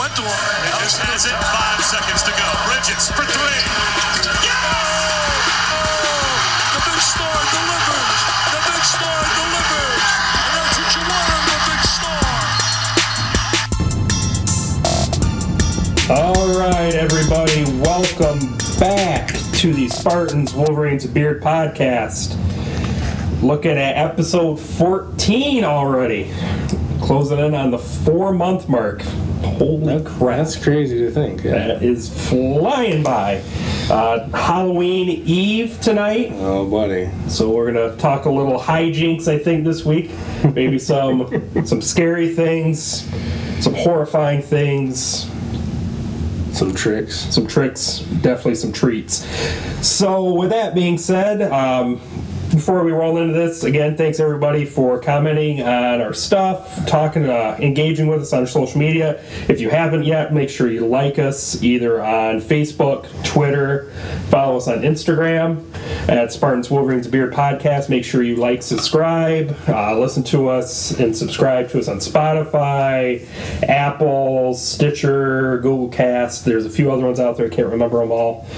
went to him. He just has it. 5 seconds to go. Bridges for three. Yes! The big star delivers. The big star delivers. And that's what you want on the big star. All right, everybody. Welcome back to the Spartans Wolverines Beard Podcast. Looking at episode 14 already. Closing in on the 4-month mark. Holy crap. That's crazy to think. Yeah. That is flying by. Halloween Eve tonight. Oh, buddy. So we're going to talk a little hijinks, I think, this week. Maybe some scary things, some horrifying things. Some tricks. Some tricks. Definitely some treats. So with that being said, before we roll into this, again, thanks everybody for commenting on our stuff, talking, engaging with us on social media. If you haven't yet, make sure you like us either on Facebook, Twitter, follow us on Instagram at Spartans Wolverines Beard Podcast. Make sure you like, subscribe, listen to us, and subscribe to us on Spotify, Apple, Stitcher, Google Cast. There's a few other ones out there. I can't remember them all.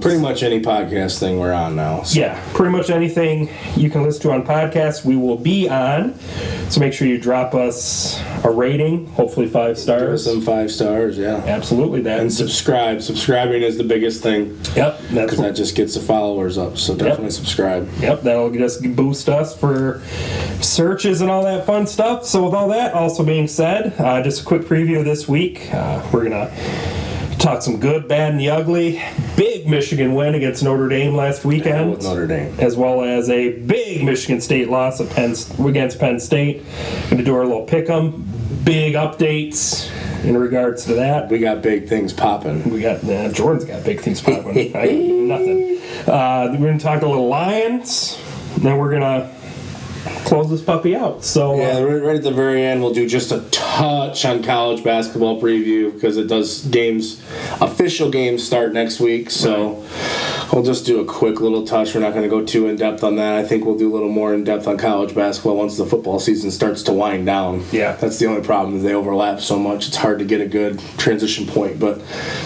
Pretty much any podcast thing we're on now. So. Yeah, pretty much anything you can listen to on podcasts, we will be on. So make sure you drop us a rating, hopefully 5 stars. Give us some 5 stars, yeah. Absolutely. That. And subscribe. Subscribing is the biggest thing. Yep. Because that just gets the followers up, so definitely subscribe. Yep, that'll just boost us for searches and all that fun stuff. So with all that also being said, just a quick preview this week. We're going to talk some good, bad, and the ugly. Big Michigan win against Notre Dame last weekend. Yeah, with Notre Dame. As well as a big Michigan State loss against Penn State. Going to do our little pick-em. Big updates in regards to that. We got big things popping. Jordan's got big things popping. I got nothing. We're going to talk a little Lions. Then we're going to close this puppy out. So yeah, right at the very end, we'll do just a touch on college basketball preview because it does official games start next week. So we'll just do a quick little touch. We're not going to go too in depth on that. I think we'll do a little more in depth on college basketball once the football season starts to wind down. Yeah, that's the only problem is they overlap so much. It's hard to get a good transition point. But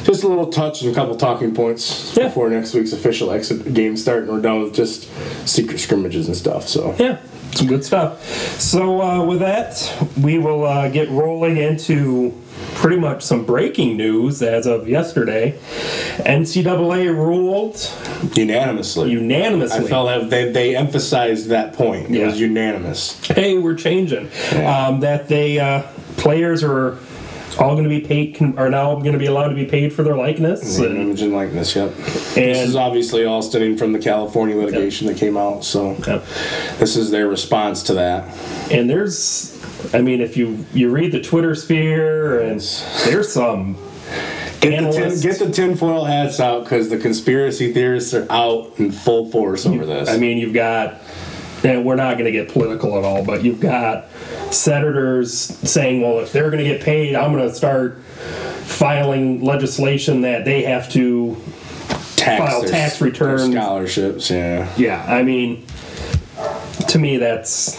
just a little touch and a couple talking points before next week's official exit game start, and we're done with just secret scrimmages and stuff. So yeah. Some good stuff. So with that, we will get rolling into pretty much some breaking news as of yesterday. NCAA ruled unanimously. I felt that they emphasized that point. It was unanimous. Hey, we're changing. Yeah. That they players are all going to be paid, are now going to be allowed to be paid for their likeness. And image and likeness, yep. And this is obviously all stemming from the California litigation that came out, so this is their response to that. And there's, I mean, if you read the Twitter sphere, and there's some get the tinfoil hats out because the conspiracy theorists are out in full force over this. I mean, you've got, and we're not going to get political at all, but you've got senators saying, well, if they're going to get paid, I'm going to start filing legislation that they have to file tax returns. Scholarships, yeah. Yeah, I mean, to me, that's,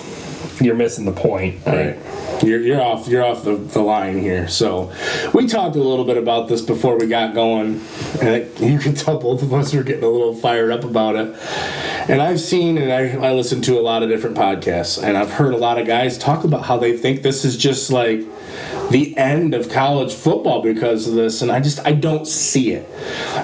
you're missing the point. Right. You're off the line here. So we talked a little bit about this before we got going, and you can tell both of us were getting a little fired up about it. And I've seen, and I listen to a lot of different podcasts, and I've heard a lot of guys talk about how they think this is just like the end of college football because of this, and I don't see it.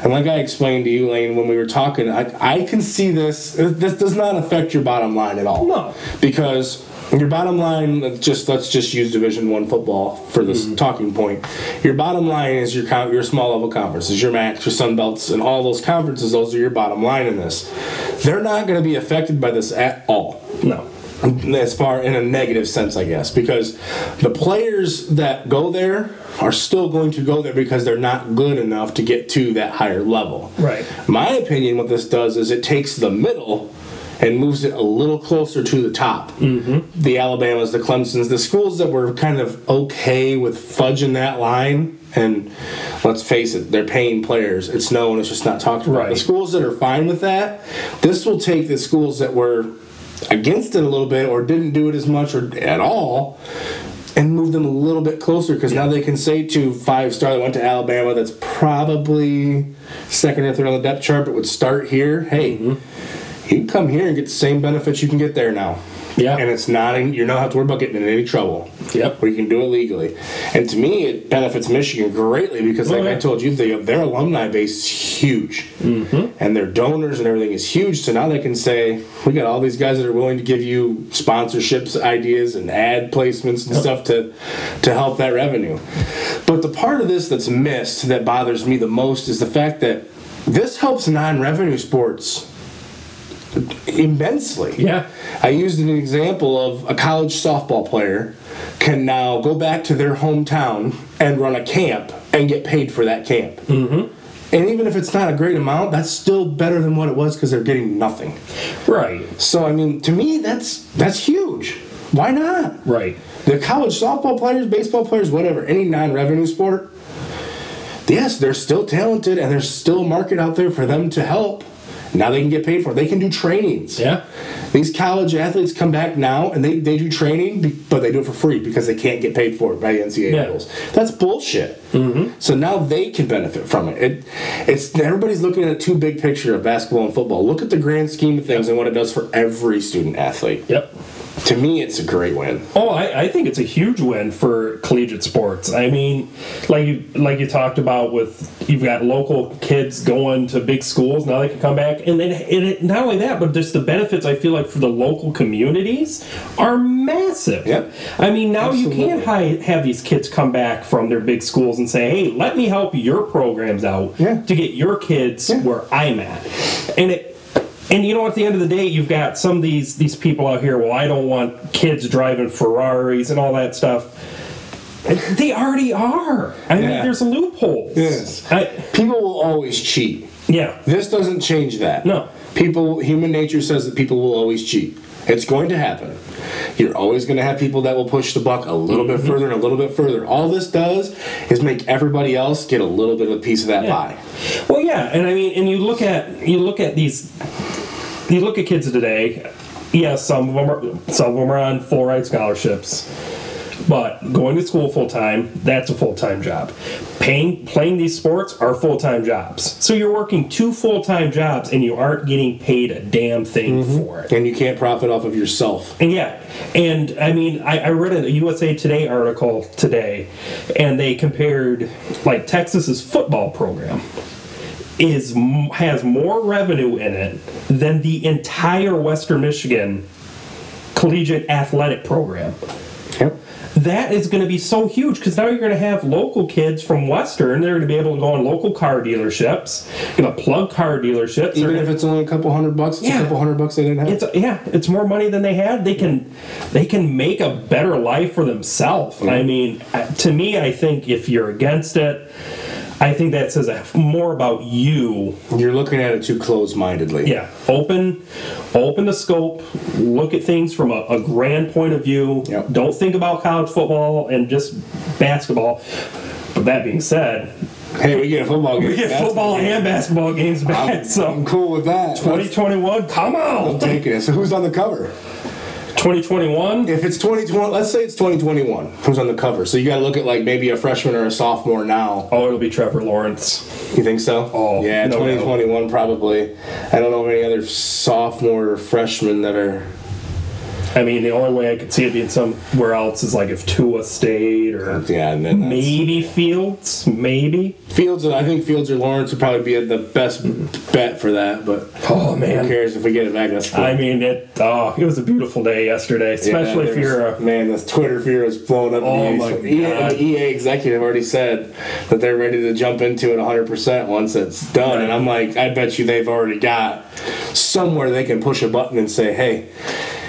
And like I explained to you, Lane, when we were talking, I can see this. This does not affect your bottom line at all. No. Because your bottom line, let's just use Division I football for this talking point. Your bottom line is your small level conferences, your MACs, your Sun Belts, and all those conferences. Those are your bottom line in this. They're not going to be affected by this at all. No. As far in a negative sense, I guess, because the players that go there are still going to go there because they're not good enough to get to that higher level. Right. My opinion, what this does is it takes the middle and moves it a little closer to the top. Mm-hmm. The Alabamas, the Clemsons, the schools that were kind of okay with fudging that line, and let's face it, they're paying players. It's known, it's just not talked about. Right. The schools that are fine with that, this will take the schools that were against it a little bit or didn't do it as much or at all and move them a little bit closer because now they can say to five-star that went to Alabama that's probably second or third on the depth chart but would start here, hey, you can come here and get the same benefits you can get there now. Yeah, and it's not you don't have to worry about getting in any trouble. Yep, or you can do it legally. And to me, it benefits Michigan greatly because, I told you, their alumni base is huge, and their donors and everything is huge. So now they can say, we got all these guys that are willing to give you sponsorships, ideas, and ad placements and stuff to help that revenue. But the part of this that's missed that bothers me the most is the fact that this helps non-revenue sports immensely. Yeah, I used an example of a college softball player can now go back to their hometown and run a camp and get paid for that camp. And even if it's not a great amount, that's still better than what it was because they're getting nothing. Right. So I mean, to me, that's huge. Why not? Right. The college softball players, baseball players, whatever, any non-revenue sport. Yes, they're still talented and there's still a market out there for them to help. Now they can get paid for it. They can do trainings. Yeah. These college athletes come back now, and they do training, but they do it for free because they can't get paid for it by the NCAA rules. That's bullshit. So now they can benefit from it. It's everybody's looking at a too big picture of basketball and football. Look at the grand scheme of things and what it does for every student athlete. Yep. To me, it's a great win. Oh, I think it's a huge win for collegiate sports. I mean, like you talked about with you've got local kids going to big schools. Now they can come back. And then not only that, but just the benefits, I feel like, for the local communities are massive. Yep. I mean, now you can't have these kids come back from their big schools and say, hey, let me help your programs out to get your kids where I'm at. And you know, at the end of the day, you've got some of these people out here, well, I don't want kids driving Ferraris and all that stuff. They already are. I mean, there's loopholes. Yes. People will always cheat. Yeah. This doesn't change that. No. Human nature says that people will always cheat. It's going to happen. You're always going to have people that will push the buck a little bit further and a little bit further. All this does is make everybody else get a little bit of a piece of that pie. Well, yeah, and I mean, and you look at these. You look at kids today. Yeah, some of them are on full ride scholarships, but going to school full time, that's a full time job. Playing these sports are full time jobs. So you're working two full time jobs, and you aren't getting paid a damn thing for it. And you can't profit off of yourself. And I mean, I read a USA Today article today, and they compared like Texas's football program has more revenue in it than the entire Western Michigan collegiate athletic program. Yep. That is going to be so huge because now you're going to have local kids from Western. They're going to be able to go on local car dealerships, going to plug car dealerships. Even if it's only a couple $100, it's a couple $100 they didn't have. It's more money than they had. They can make a better life for themselves. Yeah. I mean, to me, I think if you're against it, I think that says more about you. You're looking at it too closed-mindedly. Yeah. Open the scope. Look at things from a grand point of view. Yep. Don't think about college football and just basketball. But that being said, hey, we get a football game. We get football and basketball games back. I'm cool with that. 2021, come on. I'm taking it. So who's on the cover? 2021? If it's 2020, let's say it's 2021. Who's on the cover? So you got to look at like maybe a freshman or a sophomore now. Oh, it'll be Trevor Lawrence. You think so? Oh, yeah, no, 2021 probably. I don't know of any other sophomore or freshman that are. I mean, the only way I could see it being somewhere else is like if Tua stayed or maybe Fields. Maybe Fields. I think Fields or Lawrence would probably be the best bet for that. But who cares if we get it back? That's cool. I mean, it was a beautiful day yesterday, especially if you're a man. This Twitter fear is blowing up. The EA executive already said that they're ready to jump into it 100% once it's done. Right. And I'm like, I bet you they've already got somewhere they can push a button and say, hey,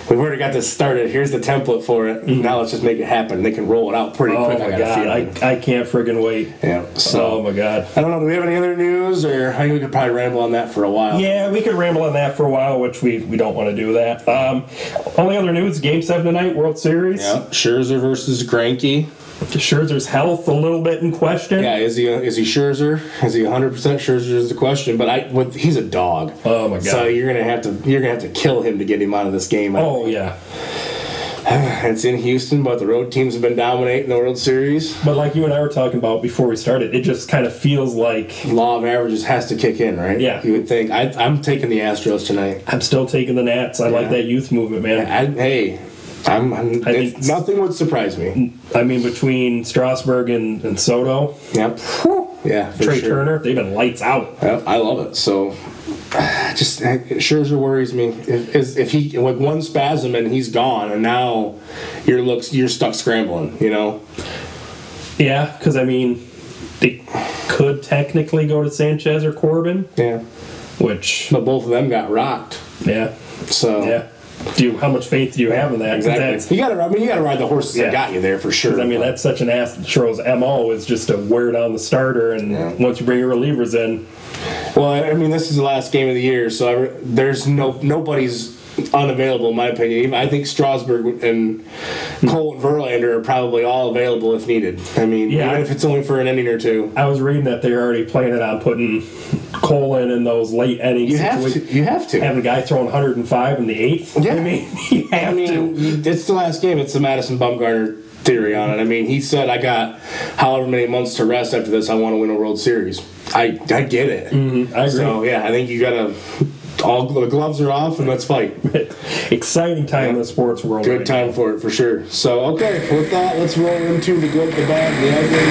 we've already got this started. Here's the template for it. Now let's just make it happen. They can roll it out pretty quick. Oh my god! I can't friggin' wait. Yeah. So, oh my god. I don't know. Do we have any other news, or I think we could probably ramble on that for a while? Yeah, we could ramble on that for a while, which we don't want to do that. Only other news: Game 7 tonight, World Series. Yeah. Scherzer versus Greinke. Scherzer's health a little bit in question. Yeah, is he Scherzer? Is he 100% Scherzer is the question. But he's a dog. Oh my god! So you're gonna have to kill him to get him out of this game. Oh yeah. It's in Houston, but the road teams have been dominating the World Series. But like you and I were talking about before we started, it just kind of feels like... Law of averages has to kick in, right? Yeah. You would think. I'm taking the Astros tonight. I'm still taking the Nats. I like that youth movement, man. I think nothing would surprise me. I mean, between Strasburg and Soto. Yep. Yeah, Trey Turner, they've been lights out. I love it. So... Just Scherzer worries me. If he like one spasm and he's gone, and now you're stuck scrambling, you know. Yeah, because I mean, they could technically go to Sanchez or Corbin. Yeah, but both of them got rocked. Yeah, so yeah. How much faith do you have in that? Exactly. You got to ride the horses that got you there for sure. I mean, that's such an Astros MO is just to wear down the starter, and once you bring your relievers in. Well, I mean, this is the last game of the year, so there's nobody's unavailable, in my opinion. Even, I think Strasburg and Cole and Verlander are probably all available if needed. I mean, even if it's only for an inning or two. I was reading that they're already planning on putting Cole in those late innings. You have to. Having a guy throwing 105 in the eighth. Yeah. I mean, you have to. It's the last game. It's the Madison Bumgarner theory on it. I mean, he said, I got however many months to rest after this. I want to win a World Series. I get it. Mm-hmm. I agree. So, I think you got to... All the gloves are off, and let's fight. Exciting time in the sports world. Good right time now. For it, for sure. So, okay, with that, let's roll into the good, the bad, the ugly.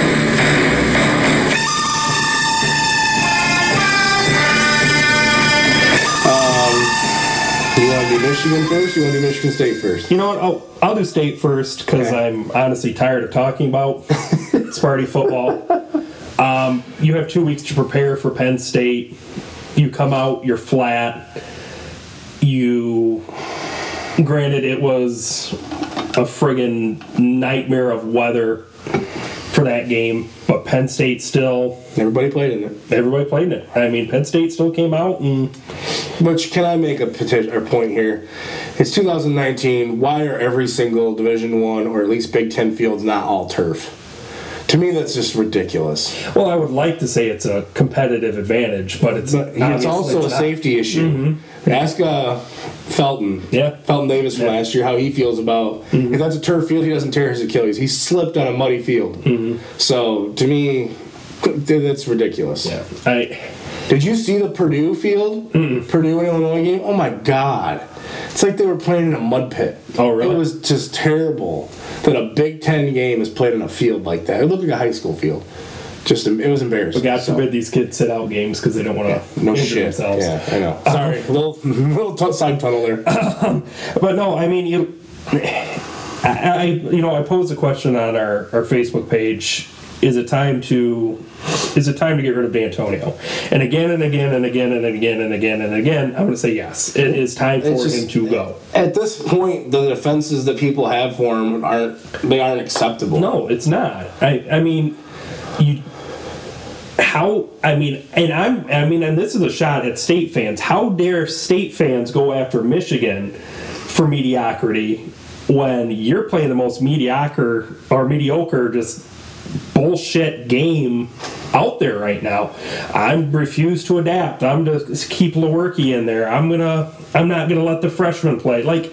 You want to do Michigan first? You want to do Michigan State first? You know what? I'll do State first because I'm honestly tired of talking about Sparty football. You have 2 weeks to prepare for Penn State. You come out, you're flat. Granted, it was a friggin' nightmare of weather for that game, but Penn State still... Everybody played in it. I mean, Penn State still came out and... Which, can I make a point here? It's 2019. Why are every single Division I or at least Big Ten fields not all turf? To me, that's just ridiculous. Well, I would like to say it's a competitive advantage, but it's also a safety issue. Mm-hmm. Ask Felton. Yeah. Felton Davis from last year how he feels about if that's a turf field, he doesn't tear his Achilles. He slipped on a muddy field. Mm-hmm. So, to me, that's ridiculous. Yeah. Did you see the Purdue field? Mm-mm. Purdue and Illinois game? Oh, my God. It's like they were playing in a mud pit. Oh, really? It was just terrible that a Big Ten game is played on a field like that. It looked like a high school field. It was embarrassing. But God forbid these kids sit out games because they don't want to injure themselves. Yeah, I know. Sorry. Little side tunnel there. But no, I mean, I posed a question on our Facebook page. Is it time to get rid of D'Antonio? And again and again and again and again and again and again, I'm going to say yes. It is time for him to go. At this point, the defenses that people have for him aren't acceptable. No, it's not. And this is a shot at State fans. How dare State fans go after Michigan for mediocrity when you're playing the most mediocre just bullshit game out there right now? I refuse to adapt. I'm just keep Lewerke in there. I'm not gonna let the freshman play. Like,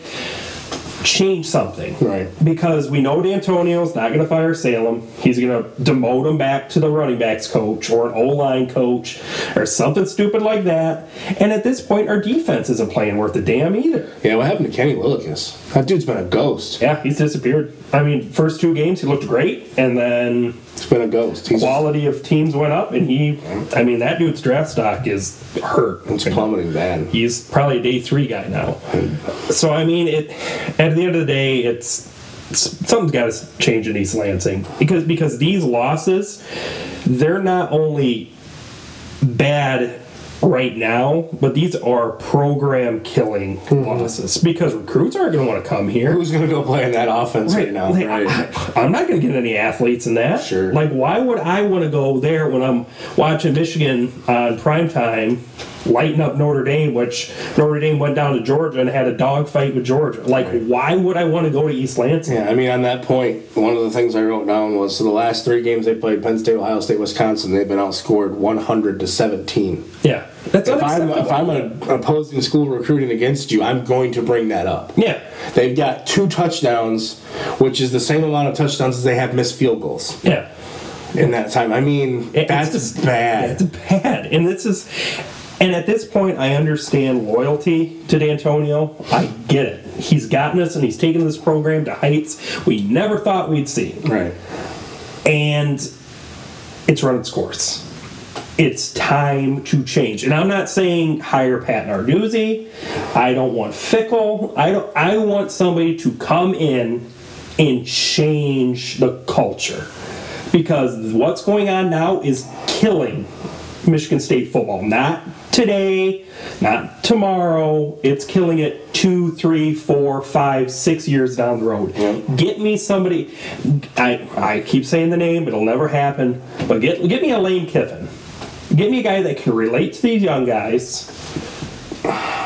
change something, right? Because we know D'Antonio's not gonna fire Salem. He's gonna demote him back to the running backs coach or an O-line coach or something stupid like that. And at this point, our defense isn't playing worth a damn either. Yeah, what happened to Kenny Willekes? That dude's been a ghost. Yeah, he's disappeared. I mean, first 2 games he looked great, and then it's been a ghost. Quality of teams went up, and that dude's draft stock is hurt. It's plummeting bad. He's probably a day 3 guy now. So, I mean, at the end of the day, it's something's got to change in East Lansing. Because these losses, they're not only bad right now, but these are program-killing losses because recruits aren't going to want to come here. Who's going to go play in that offense right now? I'm not going to get any athletes in that. Sure. Like, why would I want to go there when I'm watching Michigan on primetime lighting up Notre Dame, which Notre Dame went down to Georgia and had a dogfight with Georgia? Like, why would I want to go to East Lansing? Yeah, I mean, on that point, one of the things I wrote down was the last 3 games they played, Penn State, Ohio State, Wisconsin, they've been outscored 100-17. Yeah. That's if I'm an opposing school recruiting against you, I'm going to bring that up. Yeah. They've got 2 touchdowns, which is the same amount of touchdowns as they have missed field goals. Yeah. In that time. I mean, that's bad. That's bad. And this is... And at this point, I understand loyalty to D'Antonio. I get it. He's gotten us and he's taken this program to heights we never thought we'd see. Right. And it's run its course. It's time to change. And I'm not saying hire Pat Narduzzi. I don't want Fickle. I want somebody to come in and change the culture. Because what's going on now is killing Michigan State football. Not today, not tomorrow. It's killing it 2, 3, 4, 5, 6 years down the road. Yep. Get me somebody. I keep saying the name, it'll never happen. But get me a Lane Kiffin. Get me a guy that can relate to these young guys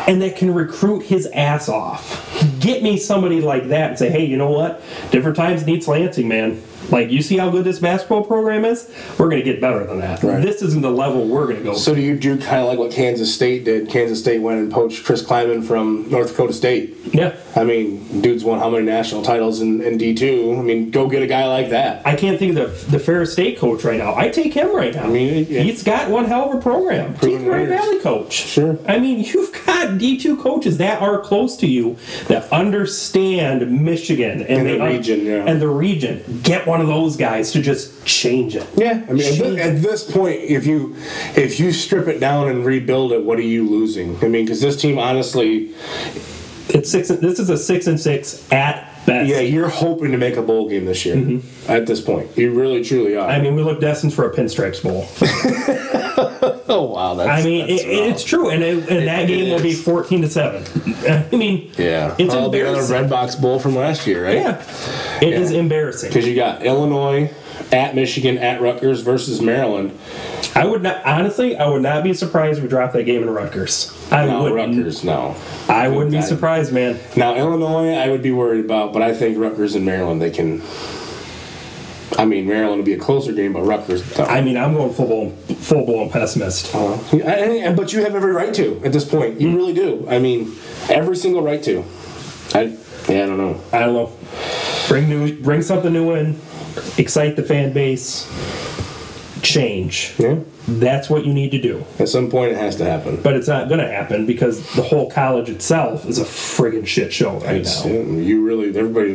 and that can recruit his ass off. Get me somebody like that and say, hey, you know what? Different times needs Lansing, man. Like, you see how good this basketball program is? We're going to get better than that. Right. This isn't the level we're going to go to. So do you do kind of like what Kansas State did? Kansas State went and poached Chris Kleiman from North Dakota State. Yeah. I mean, dude's won how many national titles in D2? I mean, go get a guy like that. I can't think of the Ferris State coach right now. I take him right now. I mean, yeah. He's got one hell of a program. He's Grand Valley coach. Sure. I mean, you've got D2 coaches that are close to you that understand Michigan and the region. Yeah. And the region. Get one of those guys to just change it. Yeah, I mean, at this point, if you strip it down and rebuild it, what are you losing? I mean, because this team, honestly, it's 6. This is a 6-6 at best. Yeah, you're hoping to make a bowl game this year. Mm-hmm. At this point, you really truly are. I mean, we look destined for a Pinstripes Bowl. Oh wow, that's. I mean, it's true, and that game will be 14-7. I mean, yeah, it's embarrassing. The other Red Box Bowl from last year, right? Yeah, it is embarrassing because you got Illinois at Michigan at Rutgers versus Maryland. I would not honestly. I would not be surprised if we dropped that game in Rutgers. I wouldn't be surprised, man. Now Illinois, I would be worried about, but I think Rutgers and Maryland, they can. I mean, Maryland will be a closer game, but Rutgers. I mean, I'm going full blown pessimist. But you have every right to at this point. You really do. I mean, every single right to. I don't know. I don't know. Bring something new in. Excite the fan base. Change. Yeah. That's what you need to do. At some point, it has to happen. But it's not going to happen because the whole college itself is a friggin' shit show right now. You really, everybody.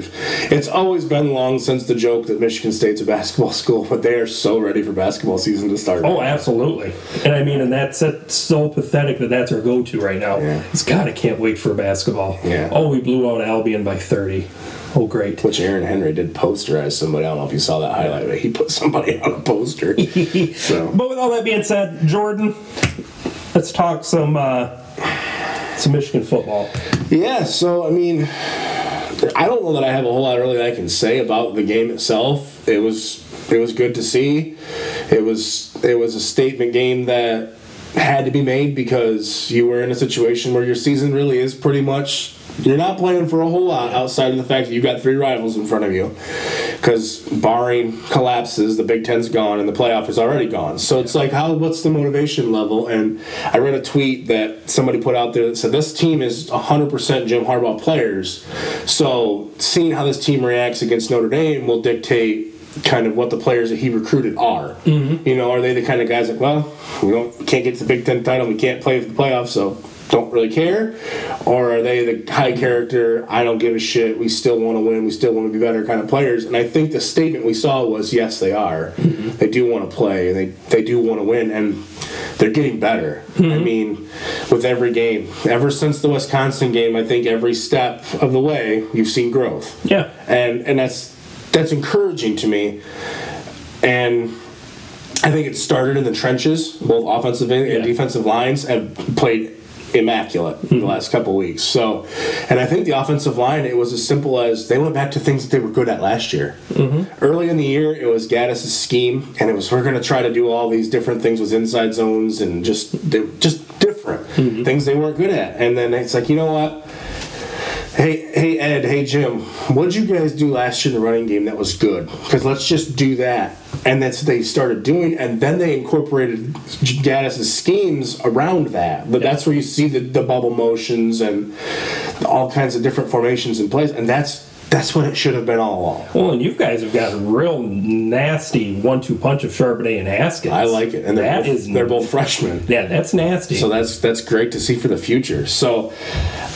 It's always been long since the joke that Michigan State's a basketball school, but they are so ready for basketball season to start. Oh, absolutely. And I mean, and that's so pathetic that's our go-to right now. Yeah. It's God, I can't wait for basketball. Yeah. Oh, we blew out Albion by 30. Oh, great. Which Aaron Henry did posterize somebody. I don't know if you saw that highlight, but he put somebody on a poster. So. But with all that being said, Jordan, let's talk some Michigan football. Yeah, so, I mean, I don't know that I have a whole lot really that I can say about the game itself. It was good to see. It was a statement game that had to be made because you were in a situation where your season really is pretty much... You're not playing for a whole lot outside of the fact that you've got 3 rivals in front of you. Because barring collapses, the Big Ten's gone and the playoff is already gone. So it's like, what's the motivation level? And I read a tweet that somebody put out there that said, this team is 100% Jim Harbaugh players. So seeing how this team reacts against Notre Dame will dictate kind of what the players that he recruited are. Mm-hmm. You know, are they the kind of guys that, well, we can't get to the Big Ten title, we can't play for the playoffs, so... don't really care, or are they the high character, I don't give a shit, we still want to win, we still want to be better kind of players? And I think the statement we saw was, yes, they are. Mm-hmm. They do want to play, they do want to win, and they're getting better. Mm-hmm. I mean, with every game, ever since the Wisconsin game, I think every step of the way, you've seen growth. Yeah. And that's encouraging to me. And... I think it started in the trenches, both offensive and defensive lines, and played immaculate in the last couple of weeks. So, and I think the offensive line, it was as simple as they went back to things that they were good at last year. Mm-hmm. Early in the year, it was Gaddis' scheme, and it was we're going to try to do all these different things with inside zones and just different things they weren't good at. And then it's like, you know what? Hey Ed, hey Jim, what did you guys do last year in the running game that was good? Because let's just do that And that's what they started doing, and then they incorporated Gaddis's schemes around that. But that's where you see the bubble motions and all kinds of different formations in place, and that's what it should have been all along. Well, and you guys have got a real nasty 1-2 punch of Charbonnet and Haskins. I like it, and they're both freshmen. Yeah, that's nasty. So that's great to see for the future. So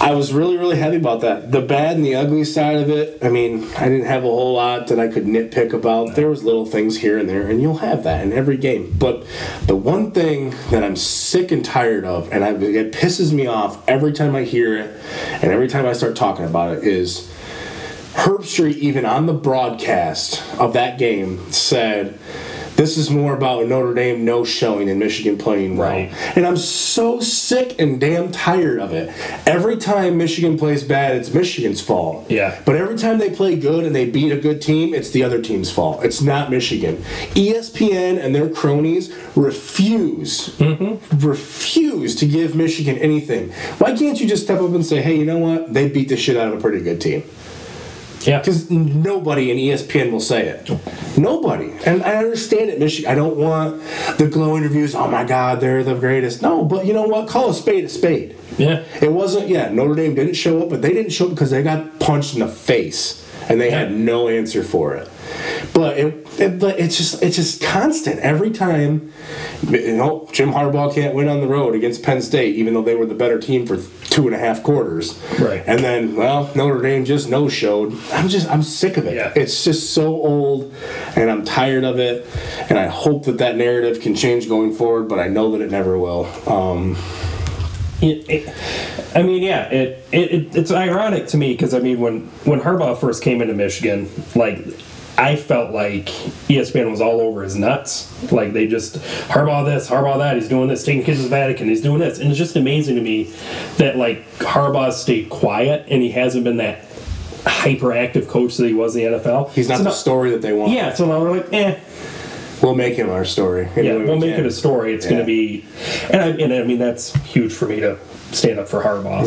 I was really, really happy about that. The bad and the ugly side of it, I mean, I didn't have a whole lot that I could nitpick about. There was little things here and there, and you'll have that in every game. But the one thing that I'm sick and tired of, and it pisses me off every time I hear it and every time I start talking about it, is Herb Street, even on the broadcast of that game, said, "This is more about Notre Dame no showing and Michigan playing well." Right. And I'm so sick and damn tired of it. Every time Michigan plays bad, it's Michigan's fault. Yeah. But every time they play good and they beat a good team, it's the other team's fault. It's not Michigan. ESPN and their cronies refuse to give Michigan anything. Why can't you just step up and say, hey, you know what? They beat the shit out of a pretty good team. Yeah, because nobody in ESPN will say it. Nobody. And I understand it, Michigan. I don't want the glow interviews. Oh, my God, they're the greatest. No, but you know what? Call a spade a spade. Yeah. It wasn't, Notre Dame didn't show up, but they didn't show up because they got punched in the face. And they had no answer for it. But it's just constant. Every time, Jim Harbaugh can't win on the road against Penn State, even though they were the better team for 2.5 quarters. Right. And then, Notre Dame just no-showed. I'm sick of it. Yeah. It's just so old, and I'm tired of it. And I hope that narrative can change going forward, but I know that it never will. It's ironic to me because, I mean, when Harbaugh first came into Michigan, I felt like ESPN was all over his nuts. Like, they just, Harbaugh this, Harbaugh that, he's doing this, taking kids to the Vatican, he's doing this. And it's just amazing to me that, Harbaugh stayed quiet and he hasn't been that hyperactive coach that he was in the NFL. He's not the story that they want. Yeah, so now we're like, we'll make him our story. We'll make it a story. It's going to be, and I mean that's huge for me to stand up for Harbaugh.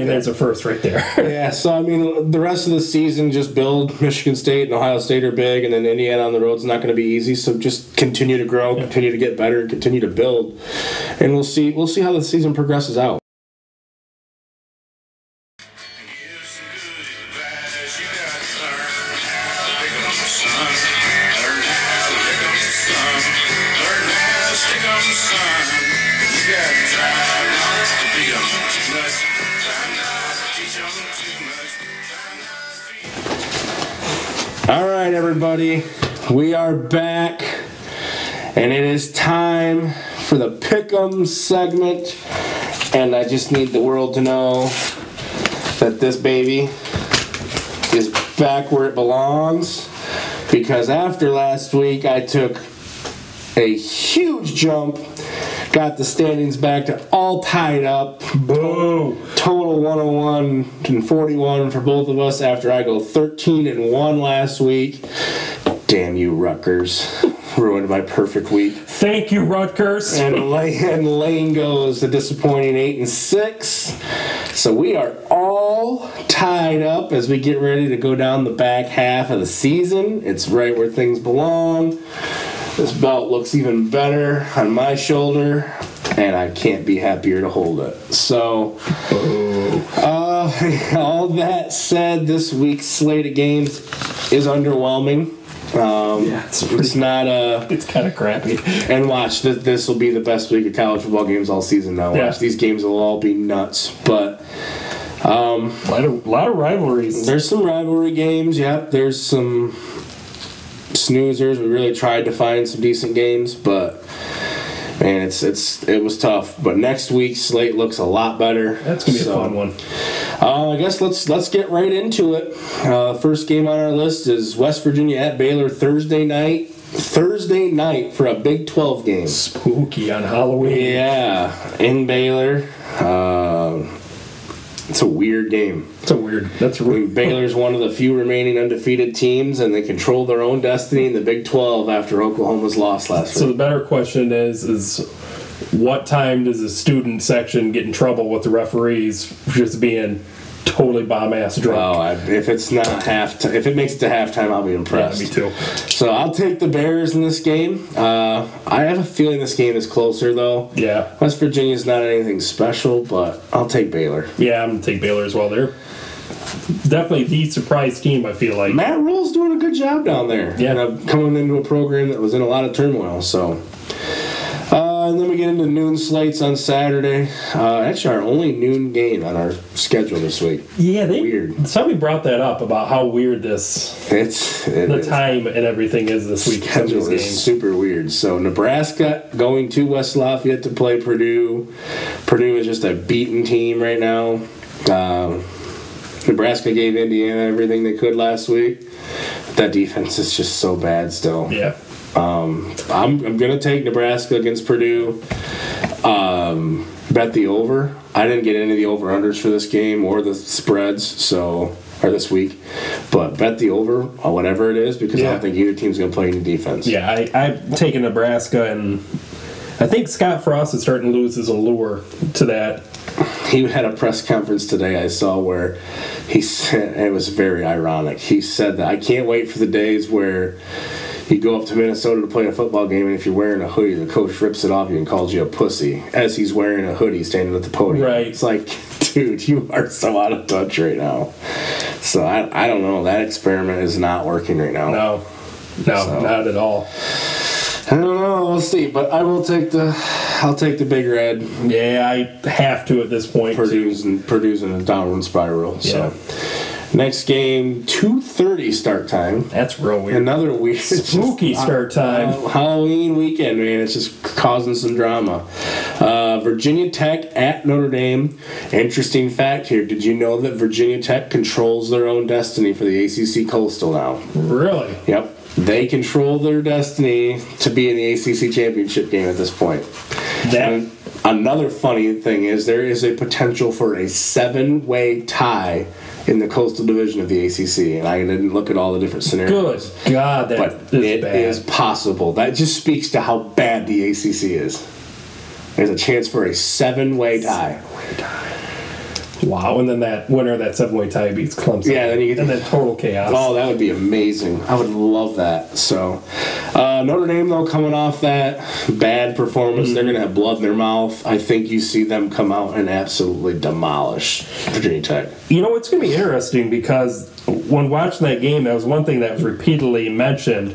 There's a first right there. Yeah. So I mean, the rest of the season, just build. Michigan State and Ohio State are big, and then Indiana on the road's not going to be easy. So just continue to grow, continue to get better, continue to build, and we'll see how the season progresses out. Everybody, we are back, and it is time for the Pick'em segment, and I just need the world to know that this baby is back where it belongs, because after last week I took a huge jump, got the standings back to all tied up. Boom! Total 101-41 for both of us after I go 13-1 last week. Damn you, Rutgers. Ruined my perfect week. Thank you, Rutgers. And Lane goes a disappointing 8-6. So we are all tied up as we get ready to go down the back half of the season. It's right where things belong. This belt looks even better on my shoulder, and I can't be happier to hold it. So, all that said, this week's slate of games is underwhelming. It's kind of crappy. And watch, this will be the best week of college football games all season now. Watch, these games will all be nuts, but... A lot of rivalries. There's some rivalry games, there's some... snoozers. We really tried to find some decent games, but man, it was tough. But next week's slate looks a lot better. That's gonna be a fun one. I guess let's get right into it. First game on our list is West Virginia at Baylor Thursday night for a Big 12 game. Spooky on Halloween. Yeah, in Baylor. It's a weird game. That's really Baylor's one of the few remaining undefeated teams, and they control their own destiny in the Big 12 after Oklahoma's loss last week. So the better question is what time does the student section get in trouble with the referees for just being totally bomb-ass drunk. Oh, if it's not halftime, if it makes it to halftime, I'll be impressed. Yeah, me too. So I'll take the Bears in this game. I have a feeling this game is closer, though. Yeah. West Virginia's not anything special, but I'll take Baylor. Yeah, I'm going to take Baylor as well. They're definitely the surprise team, I feel like. Matt Rule's doing a good job down there. Yeah. And coming into a program that was in a lot of turmoil, so... and then we get into noon slates on Saturday. Actually, our only noon game on our schedule this week. Yeah, weird. Somebody brought that up about how weird this. It is. Time and everything is this week. Schedule is super weird. So Nebraska going to West Lafayette to play Purdue. Purdue is just a beaten team right now. Nebraska gave Indiana everything they could last week. But that defense is just so bad still. Yeah. I'm going to take Nebraska against Purdue. Bet the over. I didn't get any of the over-unders for this game or the spreads, so or this week. But bet the over, whatever it is, because I don't think either team's going to play any defense. Yeah, I'm taking Nebraska, and I think Scott Frost is starting to lose his allure to that. He had a press conference today I saw where he said, it was very ironic, he said that, I can't wait for the days where you go up to Minnesota to play a football game, and if you're wearing a hoodie, the coach rips it off you and calls you a pussy as he's wearing a hoodie standing at the podium. Right. It's like, dude, you are so out of touch right now. So I don't know. That experiment is not working right now. No, not at all. I don't know. We'll see. But I'll take the Big Red. Yeah, I have to at this point. Purdue's in a downward spiral. Yeah. So. Next game, 2:30 start time. That's real weird. Another weird. Spooky start time. Halloween weekend, man. It's just causing some drama. Virginia Tech at Notre Dame. Interesting fact here. Did you know that Virginia Tech controls their own destiny for the ACC Coastal now? Really? Yep. They control their destiny to be in the ACC championship game at this point. That. Another funny thing is there is a potential for a 7-way tie in the Coastal Division of the ACC, and I didn't look at all the different scenarios. Good God, that is possible. That just speaks to how bad the ACC is. There's a chance for a 7-way tie. Wow, and then that winner of that 7-way tie beats Clemson. Yeah, then you get that total chaos. Oh, that would be amazing. I would love that. So, Notre Dame, though, coming off that bad performance, they're going to have blood in their mouth. I think you see them come out and absolutely demolish Virginia Tech. You know, it's going to be interesting because when watching that game, that was one thing that was repeatedly mentioned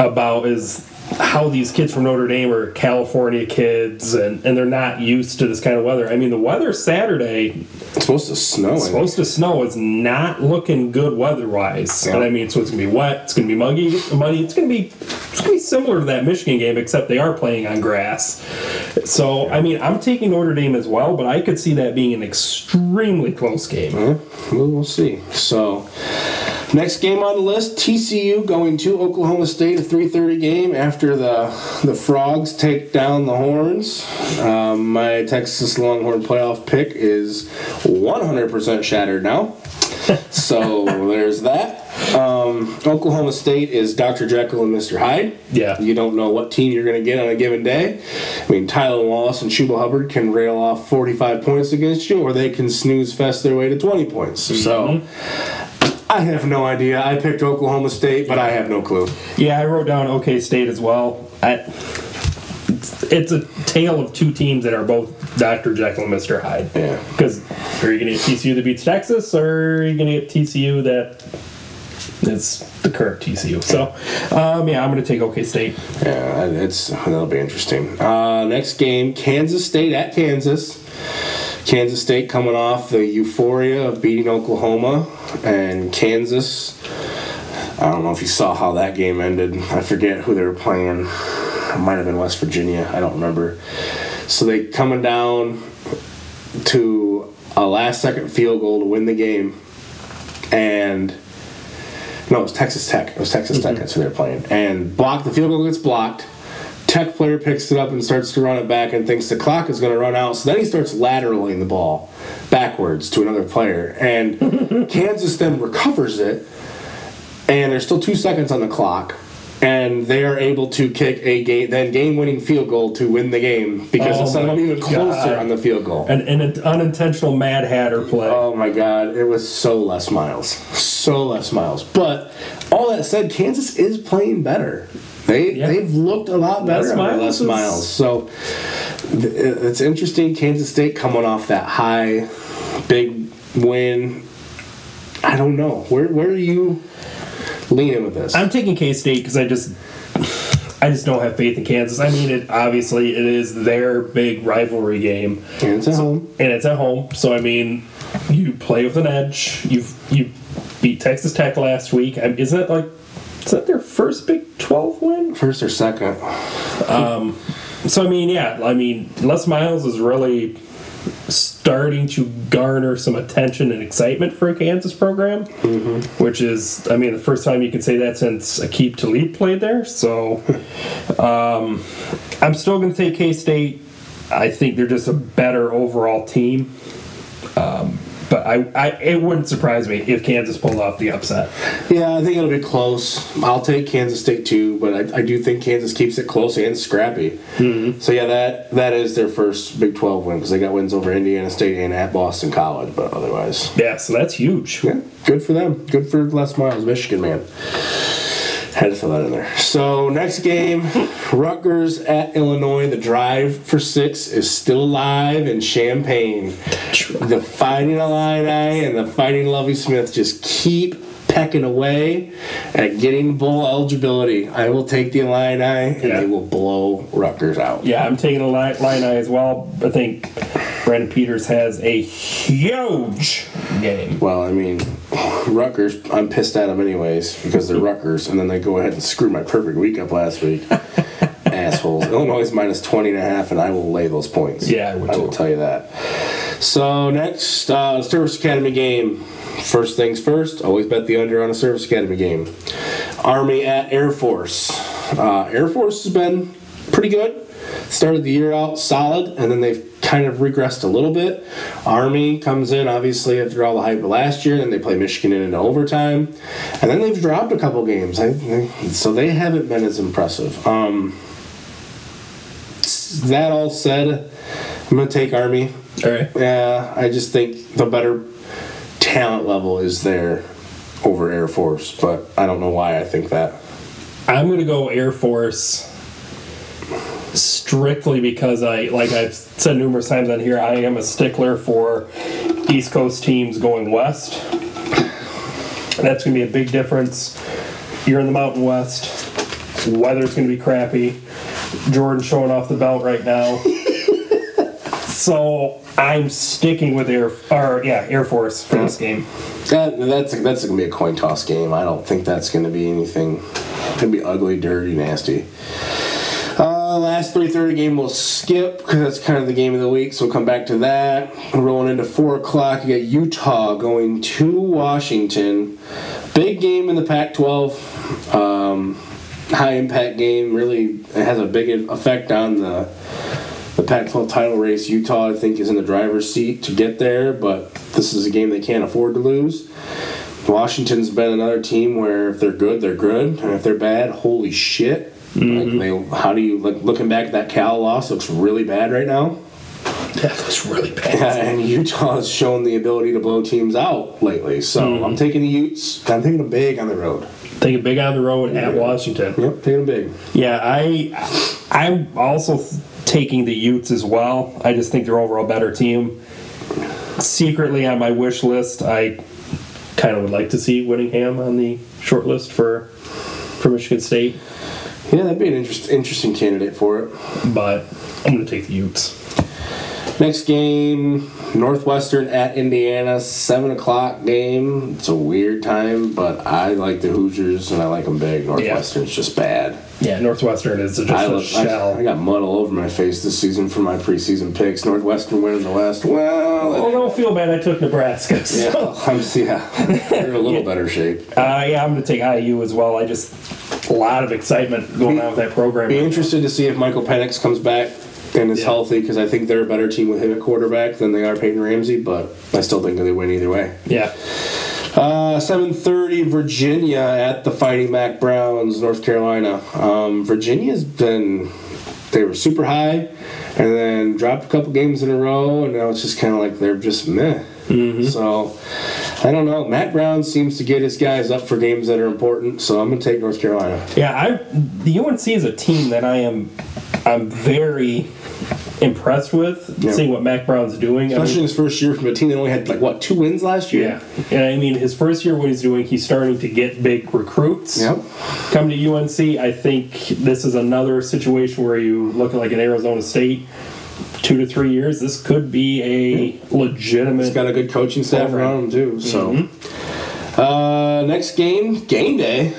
about is how these kids from Notre Dame are California kids, and they're not used to this kind of weather. I mean, the weather Saturday... It's supposed to snow. It's not looking good weather-wise. Yeah. And I mean, so it's going to be wet, it's going to be muddy. It's going to be similar to that Michigan game, except they are playing on grass. So, I mean, I'm taking Notre Dame as well, but I could see that being an extremely close game. Mm-hmm. We'll see. So... Next game on the list, TCU going to Oklahoma State, a 3:30 game after the Frogs take down the Horns. My Texas Longhorn playoff pick is 100% shattered now. So there's that. Oklahoma State is Dr. Jekyll and Mr. Hyde. Yeah. You don't know what team you're going to get on a given day. I mean, Tyler Wallace and Chuba Hubbard can rail off 45 points against you, or they can snooze fest their way to 20 points. Mm-hmm. So... I have no idea. I picked Oklahoma State, but I have no clue. Yeah, I wrote down OK State as well. It's a tale of two teams that are both Dr. Jekyll and Mr. Hyde. Yeah. Because are you going to get TCU that beats Texas, or are you going to get TCU that is the current TCU? So, I'm going to take OK State. Yeah, that'll be interesting. Next game, Kansas State at Kansas. Kansas State coming off the euphoria of beating Oklahoma, and Kansas, I don't know if you saw how that game ended. I forget who they were playing. It might have been West Virginia. I don't remember. So they coming down to a last-second field goal to win the game, and no, it was Texas Tech. It was Texas Tech. That's who they were playing. And blocked. The field goal gets blocked. Tech player picks it up and starts to run it back and thinks the clock is going to run out. So then he starts lateraling the ball backwards to another player. And Kansas then recovers it, and there's still 2 seconds on the clock. and they are able to kick a game-winning field goal to win the game because it's not even closer on the field goal. An unintentional Mad Hatter play. Oh, my God. It was so less miles. So less miles. But all that said, Kansas is playing better. They've looked a lot better under less miles. So it's interesting. Kansas State coming off that high, big win. I don't know. Where are you leaning with this? I'm taking K-State because I just don't have faith in Kansas. I mean, obviously it is their big rivalry game. And it's at home. So, I mean, you play with an edge. You beat Texas Tech last week. Is that their first Big 12 win? First or second. Les Miles is really starting to garner some attention and excitement for a Kansas program, which is, the first time you can say that since Aqib Talib played there. So I'm still going to say K-State. I think they're just a better overall team. But it wouldn't surprise me if Kansas pulled off the upset. Yeah, I think it'll be close. I'll take Kansas State too, but I do think Kansas keeps it close and scrappy. Mm-hmm. So, yeah, that is their first Big 12 win because they got wins over Indiana State and at Boston College, but otherwise. Yeah, so that's huge. Yeah, good for them. Good for Les Miles, Michigan, man. Had to throw that in there. So, next game, Rutgers at Illinois. The drive for six is still alive in Champaign. The Fighting Illini and the Fighting Lovie Smith just keep pecking away at getting bowl eligibility. I will take the Illini, and they will blow Rutgers out. Yeah, I'm taking the Illini as well. I think Brandon Peters has a huge game. Well, Rutgers, I'm pissed at them anyways because they're Rutgers, and then they go ahead and screw my perfect week up last week. Assholes. Illinois is minus 20.5, and I will lay those points. Yeah, I will tell you that. So next, Service Academy game. First things first, always bet the under on a Service Academy game. Army at Air Force. Air Force has been pretty good. Started the year out solid, and then they've kind of regressed a little bit. Army comes in, obviously, after all the hype of last year. Then they play Michigan into overtime. And then they've dropped a couple games. So they haven't been as impressive. That all said, I'm going to take Army. All right. Yeah, I just think the better talent level is there over Air Force, but I don't know why I think that. I'm going to go Air Force. Strictly because I've said numerous times on here, I am a stickler for East Coast teams going west. That's going to be a big difference. You're in the Mountain West. Weather's going to be crappy. Jordan showing off the belt right now. So I'm sticking with Air Force for this game. That's going to be a coin toss game. I don't think that's going to be anything. It's going to be ugly, dirty, nasty. Last 3:30 game we'll skip because that's kind of the game of the week, so we'll come back to that. We're rolling into 4 o'clock. You got Utah going to Washington. Big game in the Pac-12. High-impact game. Really has a big effect on the Pac-12 title race. Utah, I think, is in the driver's seat to get there, but this is a game they can't afford to lose. Washington's been another team where if they're good, they're good. And if they're bad, holy shit. Looking back at that Cal loss looks really bad right now. That looks really bad. Yeah, and Utah has shown the ability to blow teams out lately. So I'm taking the Utes. I'm taking them big on the road. Taking big on the road at Washington. Yep, taking them big. Yeah, I'm also taking the Utes as well. I just think they're overall better team. Secretly on my wish list, I kind of would like to see Whittingham on the short list for Michigan State. Yeah, that'd be an interesting candidate for it. But I'm going to take the Utes. Next game, Northwestern at Indiana, 7 o'clock game. It's a weird time, but I like the Hoosiers, and I like them big. Northwestern's just bad. Yeah, Northwestern is just a shell. I got mud all over my face this season for my preseason picks. Northwestern winning the West. Well, don't feel bad. I took Nebraska. So. Yeah, they're in a little better shape. I'm going to take IU as well. A lot of excitement going on with that program. Be interested to see if Michael Penix comes back and is healthy, because I think they're a better team with him at quarterback than they are Peyton Ramsey, but I still think they win either way. Yeah. 7:30, Virginia at the Fighting Mac Browns, North Carolina. Virginia's been, they were super high and then dropped a couple games in a row, and now it's just kind of like they're just meh. Mm-hmm. So, I don't know. Matt Brown seems to get his guys up for games that are important, so I'm going to take North Carolina. Yeah, the UNC is a team that I'm very impressed with, seeing what Mac Brown's doing. Especially his first year from a team that only had, 2 wins last year? Yeah. I mean, his first year, what he's doing, he's starting to get big recruits. Yep. Come to UNC, I think this is another situation where you look at, an Arizona State, 2 to 3 years, this could be a legitimate. He's got a good coaching staff around him, too. So, next game, game day.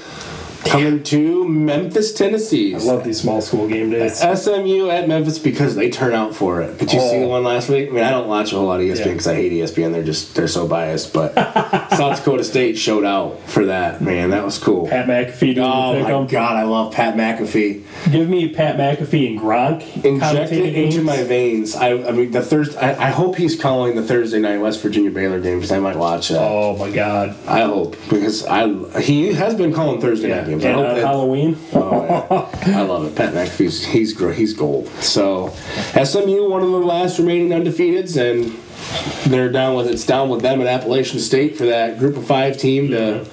Coming to Memphis, Tennessee. I love these small school game days. SMU at Memphis because they turn out for it. Did you see the one last week? I mean, I don't watch a whole lot of ESPN because I hate ESPN. They're so biased. But South Dakota State showed out for that. Man, that was cool. Pat McAfee. Oh my God, I love Pat McAfee. Give me Pat McAfee and Gronk. Inject it into my veins. I mean, I hope he's calling the Thursday night West Virginia Baylor game because I might watch that. Oh my God. I hope, because he has been calling Thursday night games. And on Halloween. Oh, yeah. I love it. Pat McAfee's, he's gold. So, SMU, one of the last remaining undefeateds, and they're down with them at Appalachian State for that group of 5 team to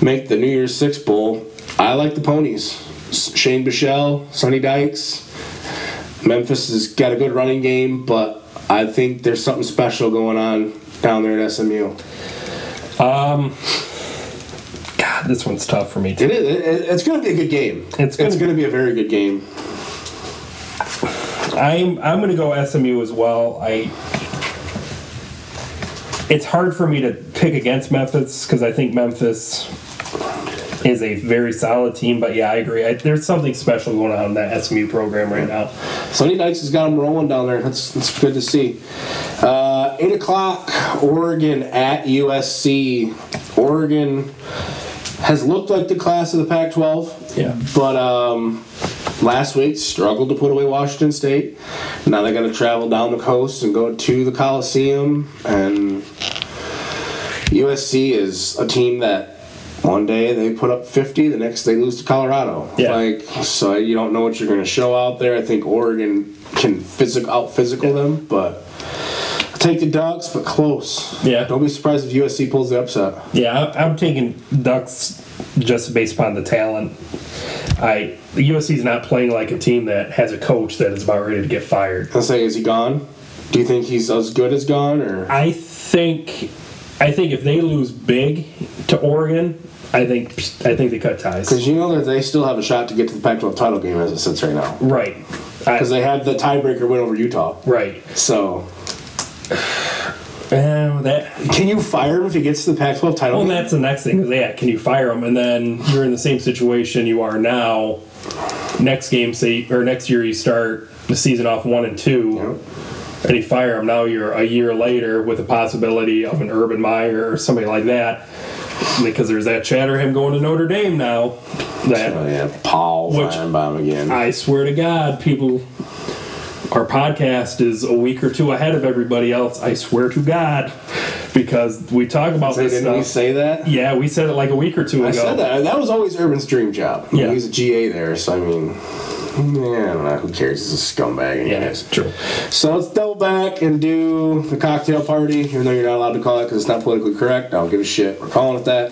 make the New Year's Six Bowl. I like the ponies. Shane Bichelle, Sonny Dykes. Memphis has got a good running game, but I think there's something special going on down there at SMU. God, this one's tough for me, too. It's going to be a good game. It's going to be a very good game. I'm going to go SMU as well. It's hard for me to pick against Memphis because I think Memphis is a very solid team. But, yeah, I agree. There's something special going on in that SMU program right now. Sonny Dykes has got them rolling down there. That's good to see. 8 o'clock, Oregon at USC. Oregon has looked like the class of the Pac-12, but last week struggled to put away Washington State. Now they got to travel down the coast and go to the Coliseum, and USC is a team that one day they put up 50, the next they lose to Colorado. Yeah. So you don't know what you're going to show out there. I think Oregon can out-physical them, but take the Ducks, but close. Yeah. Don't be surprised if USC pulls the upset. Yeah, I'm taking Ducks just based upon the talent. USC's not playing like a team that has a coach that is about ready to get fired. I'll say, is he gone? Do you think he's as good as gone? Or I think if they lose big to Oregon, I think they cut ties. Because you know that they still have a shot to get to the Pac-12 title game as it sits right now. Right. Because they had the tiebreaker win over Utah. Right. So. Can you fire him if he gets to the Pac-12 title? Well, that's the next thing. Yeah, can you fire him? And then you're in the same situation you are now. Next year you start the season off 1-2, and you fire him. Now you're a year later with the possibility of an Urban Meyer or somebody like that, because there's that chatter him going to Notre Dame now. Paul Feinbaum again. I swear to God, people. Our podcast is a week or two ahead of everybody else, I swear to God, because we talk about this stuff. Didn't we say that? Yeah, we said it a week or two ago. I said that. That was always Urban's dream job. Yeah. He was a GA there, so I mean, I don't know. Who cares? He's a scumbag anyways. Yeah, true. So let's double back and do the cocktail party, even though you're not allowed to call it because it's not politically correct. I don't give a shit. We're calling it that.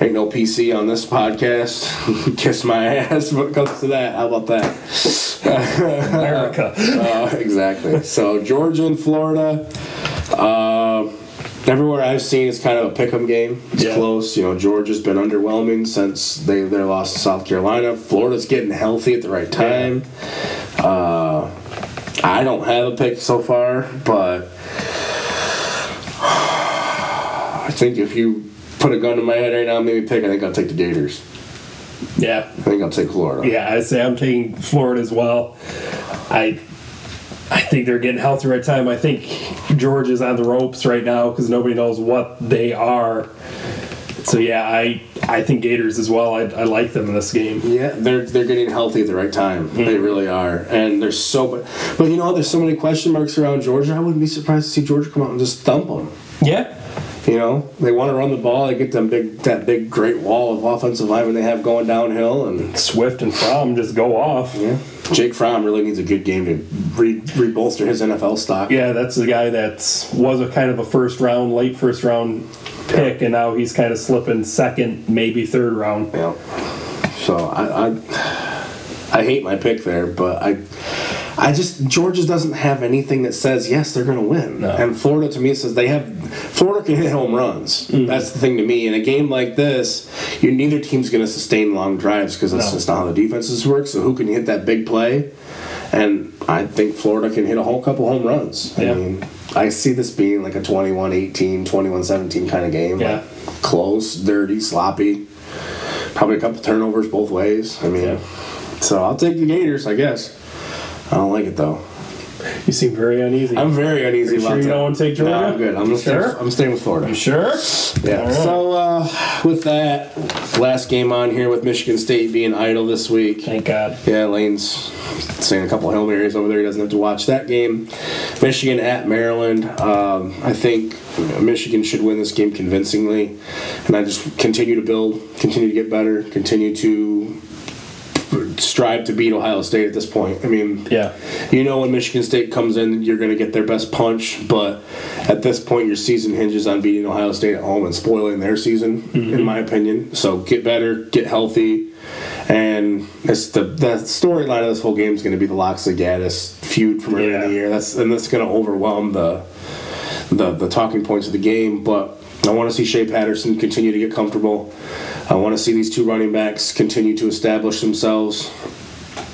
Ain't no PC on this podcast. Kiss my ass when it comes to that. How about that? America. Exactly. So, Georgia and Florida. Everywhere I've seen is kind of a pick 'em game. It's close. You know, Georgia's been underwhelming since they lost to South Carolina. Florida's getting healthy at the right time. Yeah. I don't have a pick so far, but I think if you put a gun to my head right now, maybe pick. I think I'll take the Gators. Yeah. I think I'll take Florida. Yeah, I say I'm taking Florida as well. I think they're getting healthy right time. I think Georgia's on the ropes right now because nobody knows what they are. So yeah, I think Gators as well. I like them in this game. Yeah, they're getting healthy at the right time. Mm-hmm. They really are, and there's but you know, there's so many question marks around Georgia. I wouldn't be surprised to see Georgia come out and just thump them. Yeah. You know, they want to run the ball. They get them that big great wall of offensive linemen they have going downhill, and Swift and Fromm just go off. Yeah, Jake Fromm really needs a good game to rebolster his NFL stock. Yeah, that's the guy that was a kind of a late first round pick, and now he's kind of slipping second, maybe third round. Yeah. So I hate my pick there, but I just, Georgia doesn't have anything that says, yes, they're going to win. No. And Florida, to me, says Florida can hit home runs. Mm-hmm. That's the thing to me. In a game like this, neither team's going to sustain long drives because that's just not how the defenses work. So who can hit that big play? And I think Florida can hit a whole couple home runs. Yeah. I mean, I see this being like a 21-18, 21-17 kind of game. Yeah. Like close, dirty, sloppy. Probably a couple turnovers both ways. I mean, so I'll take the Gators, I guess. I don't like it though. You seem very uneasy. I'm very uneasy about that. You don't want to take Georgia? No, I'm good. I'm staying with Florida. You sure? Yeah. Right. So with that, last game on here with Michigan State being idle this week. Thank God. Yeah, Lane's saying a couple of Hail Marys over there. He doesn't have to watch that game. Michigan at Maryland. I think Michigan should win this game convincingly. And I just continue to build, continue to get better, continue to strive to beat Ohio State at this point. I mean, when Michigan State comes in, you're going to get their best punch, but at this point, your season hinges on beating Ohio State at home and spoiling their season, in my opinion. So get better, get healthy, and it's the storyline of this whole game is going to be the Loxley-Gaddis feud from earlier in the year. That's going to overwhelm the talking points of the game, but I want to see Shea Patterson continue to get comfortable. I want to see these two running backs continue to establish themselves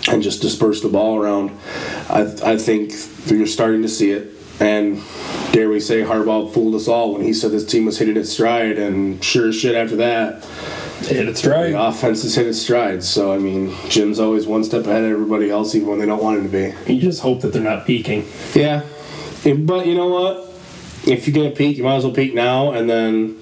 and just disperse the ball around. I think you're starting to see it. And dare we say, Harbaugh fooled us all when he said this team was hitting its stride. And sure as shit after that, they hit its stride. The offense has hit its stride. So, I mean, Jim's always one step ahead of everybody else, even when they don't want him to be. You just hope that they're not peaking. Yeah. But you know what? If you're going to peak, you might as well peak now, and then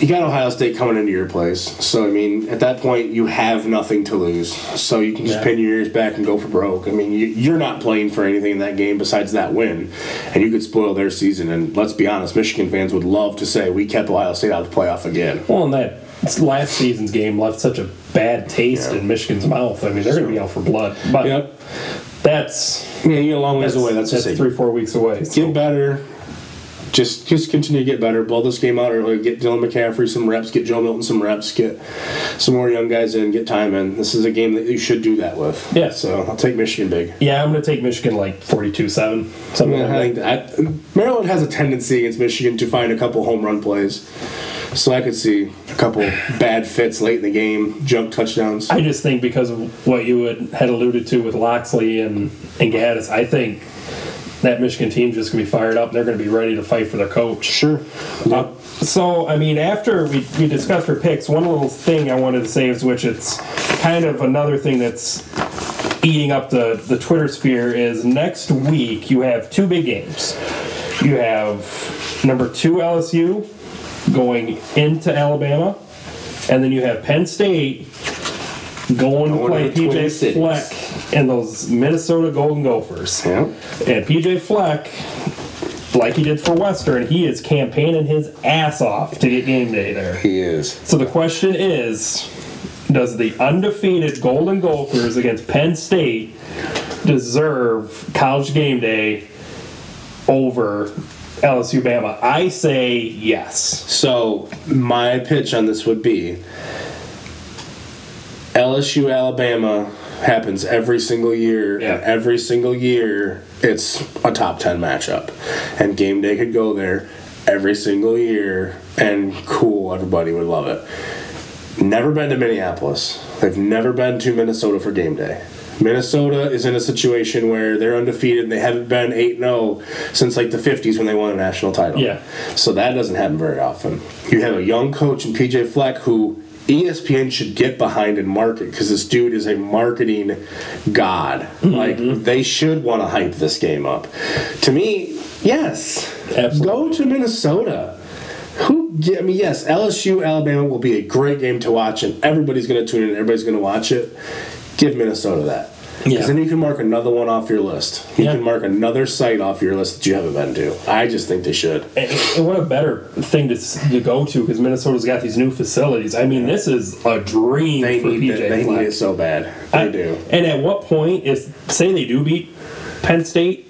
you got Ohio State coming into your place. So, I mean, at that point, you have nothing to lose. So you can just pin your ears back and go for broke. I mean, you're not playing for anything in that game besides that win, and you could spoil their season. And let's be honest, Michigan fans would love to say, we kept Ohio State out of the playoff again. Well, and that last season's game left such a bad taste in Michigan's mouth. I mean, they're going to be out for blood. But you're a long ways away. That's 3-4 weeks away. So. Get better. Just continue to get better. Blow this game out early. Get Dylan McCaffrey some reps. Get Joe Milton some reps. Get some more young guys in. Get time in. This is a game that you should do that with. Yeah. So I'll take Michigan big. Yeah, I'm going to take Michigan like 42-7. Something like that. Maryland has a tendency against Michigan to find a couple home run plays. So I could see a couple bad fits late in the game, junk touchdowns. I just think because of what you had alluded to with Loxley and Gaddis, I think that Michigan team's just going to be fired up. And they're going to be ready to fight for their coach. Sure. So, I mean, after we discussed our picks, one little thing I wanted to say is which it's kind of another thing that's eating up the Twitter sphere is next week you have two big games. You have number 2 LSU going into Alabama, and then you have Penn State going to play P.J. Fleck and those Minnesota Golden Gophers. Yeah. And P.J. Fleck, like he did for Western, he is campaigning his ass off to get game day there. He is. So the question is, does the undefeated Golden Gophers against Penn State deserve College Game Day over LSU Bama? I say yes. So my pitch on this would be LSU Alabama happens every single year, and every single year it's a top 10 matchup, and game day could go there every single year, and everybody would love it. Never been to Minneapolis. They've never been to Minnesota for game day. Minnesota is in a situation where they're undefeated and they haven't been 8-0 since like the 50s when they won a national title. Yeah. So that doesn't happen very often. You have a young coach in P.J. Fleck who ESPN should get behind and market, because this dude is a marketing god. Mm-hmm. Like, they should want to hype this game up. To me, yes. Absolutely. Go to Minnesota. Yes, LSU Alabama will be a great game to watch, and everybody's going to tune in, everybody's going to watch it. Give Minnesota that. Because then you can mark another one off your list. You can mark another site off your list that you haven't been to. I just think they should. And what a better thing to go to, because Minnesota's got these new facilities. I mean, this is a dream for P.J. Fleck. They need it so bad. They do. And at what point, say they do beat Penn State,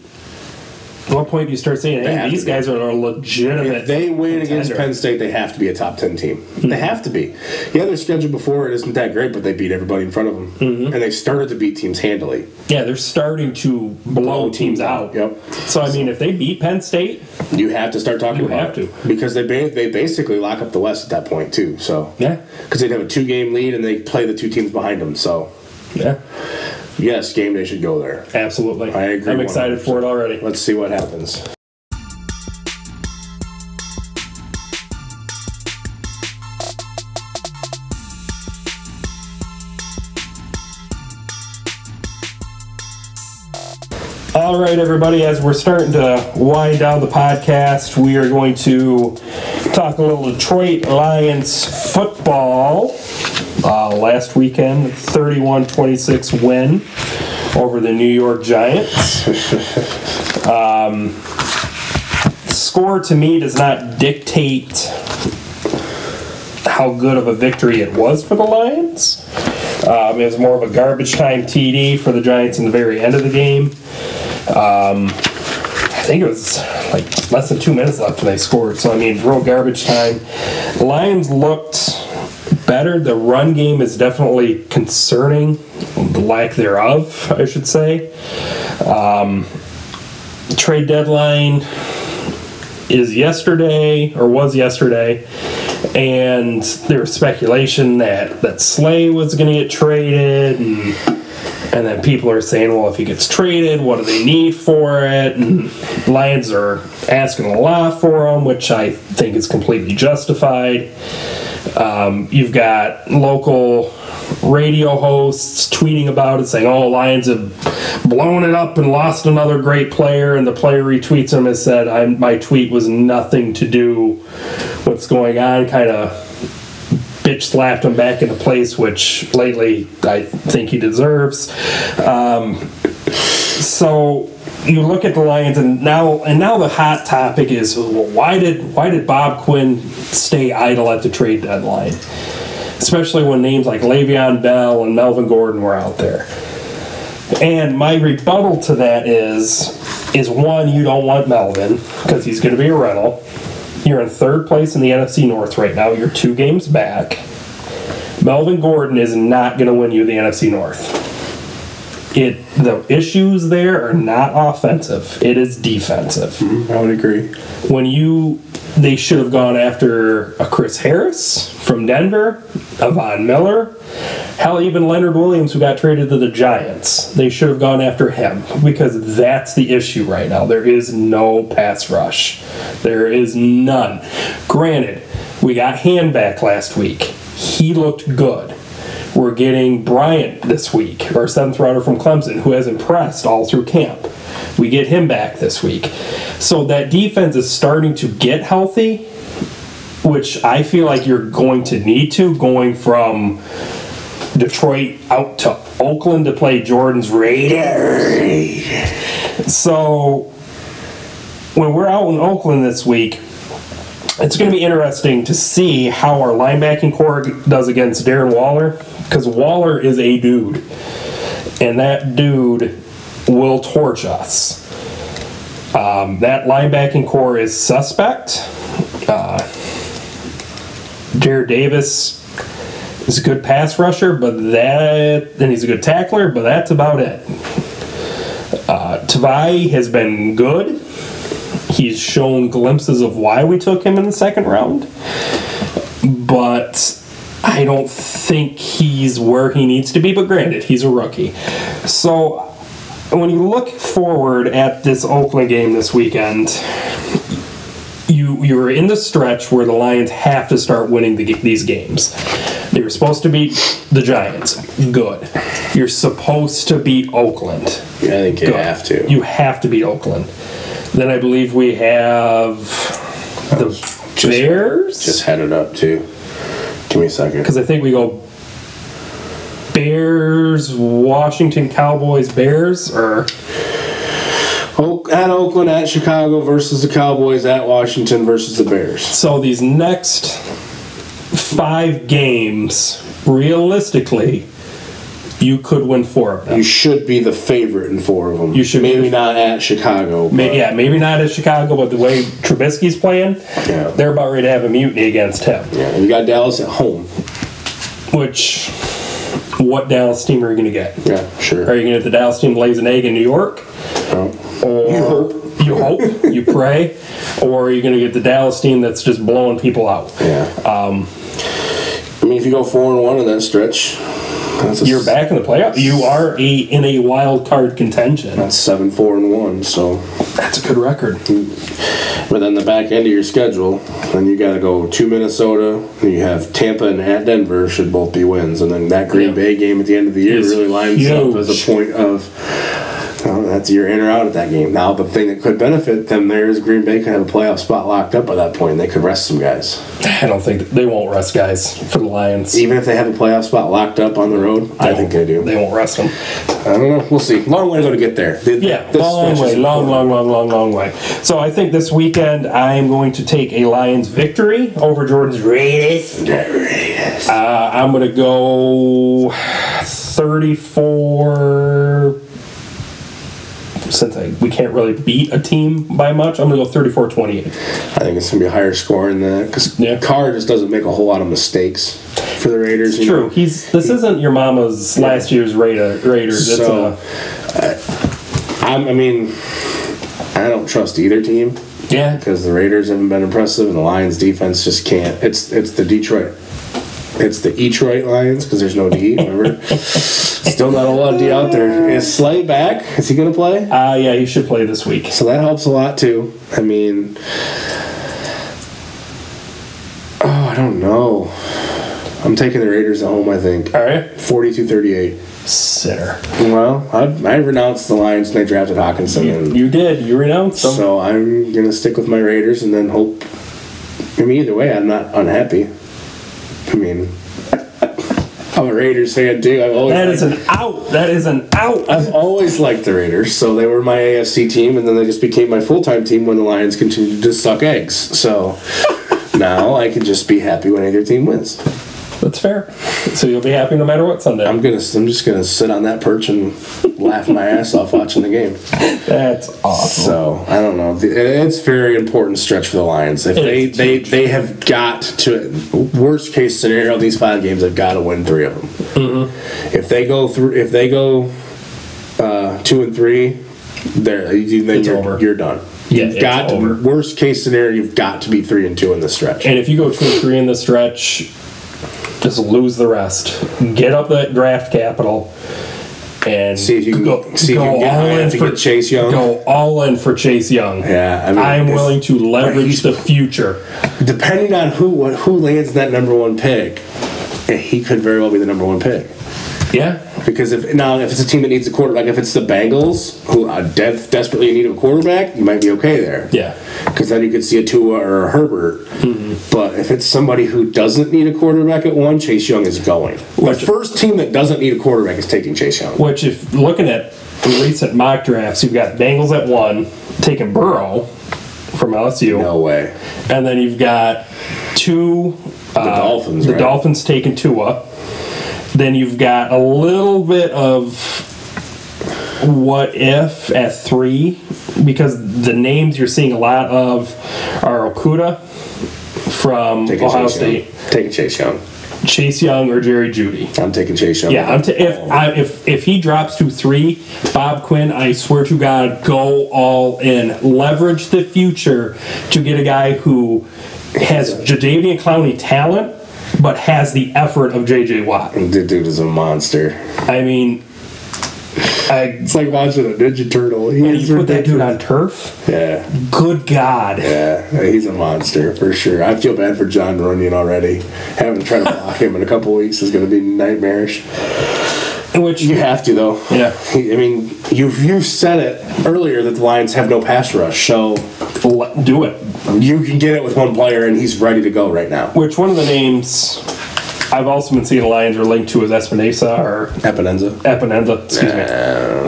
at what point do you start saying, hey, these guys are a legitimate If they win contender. Against Penn State, they have to be a top 10 team. Mm-hmm. They have to be. Yeah, their schedule before it isn't that great, but they beat everybody in front of them. Mm-hmm. And they started to beat teams handily. Yeah, they're starting to blow teams out. Yep. So, I mean, if they beat Penn State, you have to start talking about it. You have to. Because they basically lock up the West at that point, too. So yeah. Because they'd have a two-game lead, and they play the two teams behind them. So yeah. Yes, game day should go there. Absolutely. I agree. I'm excited for it already. Let's see what happens. All right, everybody, as we're starting to wind down the podcast, we are going to talk a little Detroit Lions football. Last weekend, 31-26 win over the New York Giants. Score to me does not dictate how good of a victory it was for the Lions. It was more of a garbage time TD for the Giants in the very end of the game. I think it was like less than 2 minutes left when they scored. So, I mean, real garbage time. Lions looked better. The run game is definitely concerning, the lack thereof, I should say. Trade deadline was yesterday, and there was speculation that Slay was going to get traded, and then people are saying, well, if he gets traded, what do they need for it? And Lions are asking a lot for him, which I think is completely justified. You've got local radio hosts tweeting about it, saying, oh, Lions have blown it up and lost another great player, and the player retweets him and said, my tweet was nothing to do with what's going on, kind of bitch slapped him back into place, which lately I think he deserves. So you look at the Lions, and now the hot topic is, well, why did Bob Quinn stay idle at the trade deadline, especially when names like Le'Veon Bell and Melvin Gordon were out there? And my rebuttal to that is one, you don't want Melvin because he's going to be a rental. You're in third place in the NFC North right now. You're 2 games back. Melvin Gordon is not going to win you the NFC North. The issues there are not offensive. It is defensive. Mm-hmm. I would agree. They should have gone after a Chris Harris from Denver, Von Miller, hell, even Leonard Williams, who got traded to the Giants. They should have gone after him, because that's the issue right now. There is no pass rush. There is none. Granted, we got Hand back last week. He looked good. We're getting Bryant this week, our seventh rounder from Clemson, who has impressed all through camp. We get him back this week. So that defense is starting to get healthy, which I feel like you're going to need to, going from Detroit out to Oakland to play Jordan's Raiders. So when we're out in Oakland this week, it's going to be interesting to see how our linebacking corps does against Darren Waller. Because Waller is a dude, and that dude will torch us. That linebacking corps is suspect. Jared Davis is a good pass rusher, and he's a good tackler, but that's about it. Tavai has been good. He's shown glimpses of why we took him in the second round, but I don't think he's where he needs to be, but granted, he's a rookie. So when you look forward at this Oakland game this weekend, you're in the stretch where the Lions have to start winning these games. They were supposed to beat the Giants. Good. You're supposed to beat Oakland. Yeah, I think you have to. You have to beat Oakland. Then I believe we have the Bears. Just headed up, too. Give me a second. Because I think we go Bears, Washington Cowboys, Bears, or at Oakland, at Chicago versus the Cowboys, at Washington versus the Bears. So these next 5 games, realistically, you could win 4 of them. You should be the favorite in 4 of them. You should maybe not at Chicago. Maybe not at Chicago, but the way Trubisky's playing, they're about ready to have a mutiny against him. Yeah, and you got Dallas at home. Which, what Dallas team are you going to get? Yeah, sure. Are you going to get the Dallas team lays an egg in New York? Oh. Or you hope. You hope. You pray. Or are you going to get the Dallas team that's just blowing people out? Yeah. I mean, if you go 4-1 in that stretch... You're back in the playoffs. You are in a wild card contention. That's 7-4-1, so that's a good record. But then the back end of your schedule, then you got to go to Minnesota. And you have Tampa and at Denver should both be wins, and then that Green Bay game at the end of the year really lines up as a point of that's you're in or out of that game. Now the thing that could benefit them there is Green Bay could have a playoff spot locked up by that point, and they could rest some guys. I don't think they won't rest guys for the Lions. Even if they have a playoff spot locked up on the road, I think they do. They won't rest them. I don't know. We'll see. Long way to go to get there. Long way. So I think this weekend I am going to take a Lions victory over Jordan's Raiders. I'm going to go 34. Since we can't really beat a team by much, I'm going to go 34-28. I think it's going to be a higher score than that because Carr just doesn't make a whole lot of mistakes for the Raiders. It's true. Know? This isn't your mama's last year's Raiders. So, I don't trust either team. Yeah. Because the Raiders haven't been impressive and the Lions defense just can't. It's the Detroit Lions because there's no D, remember? Still not a lot of D out there. Is Slay back? Is he going to play? Yeah, he should play this week. So that helps a lot, too. I mean... I don't know. I'm taking the Raiders at home, I think. All right. 42-38. Sitter. Well, I renounced the Lions and I drafted Hawkinson. You did. You renounced them. So I'm going to stick with my Raiders and then hope... I mean, either way, I'm not unhappy. I mean, I'm a Raiders fan too. That is an out. I've always liked the Raiders, so they were my AFC team, and then they just became my full-time team when the Lions continued to suck eggs. So now I can just be happy when either team wins. That's fair. So you'll be happy no matter what Sunday. I'm just gonna sit on that perch and laugh my ass off watching the game. That's awesome. So I don't know. It's a very important stretch for the Lions. If they have got to worst case scenario, these 5 games they've got to win 3 of them. Mm-hmm. If they go 2-3, you're done. You've got to, worst case scenario, you've got to be 3-2 in this stretch. And if you go 2-3 in this stretch. Just lose the rest. Get up that draft capital and see if you can get Chase Young. Go all in for Chase Young. Yeah, I mean, I'm willing to leverage the future. Depending on who lands that number 1 pick, he could very well be the number 1 pick. Yeah, because if it's a team that needs a quarterback, if it's the Bengals who are desperately in need of a quarterback, you might be okay there. Yeah, because then you could see a Tua or a Herbert. Mm-hmm. But if it's somebody who doesn't need a quarterback at 1, Chase Young is going. The first team that doesn't need a quarterback is taking Chase Young. Which, if looking at recent mock drafts, you've got Bengals at 1 taking Burrow from LSU. No way. and then you've got 2. The Dolphins. The Dolphins taking Tua. Then you've got a little bit of what if at 3, because the names you're seeing a lot of are Okuda from Ohio State. Taking Chase Young. Chase Young or Jerry Jeudy. I'm taking Chase Young. Yeah, if he drops to 3, Bob Quinn, I swear to God, go all in. Leverage the future to get a guy who has Jadeveon Clowney talent, but has the effort of J.J. Watt. The dude is a monster. I mean... it's like watching a Ninja Turtle. You put that dude on turf? Yeah. Good God. Yeah, he's a monster for sure. I feel bad for John Runyon already. Having to try to block him in a couple weeks is going to be nightmarish. Which you have to, though. Yeah. I mean, you've said it earlier that the Lions have no pass rush, so... do it. You can get it with 1 player, and he's ready to go right now. Which one of the names I've also been seeing Lions are linked to as Espinosa or Epinenza, excuse me.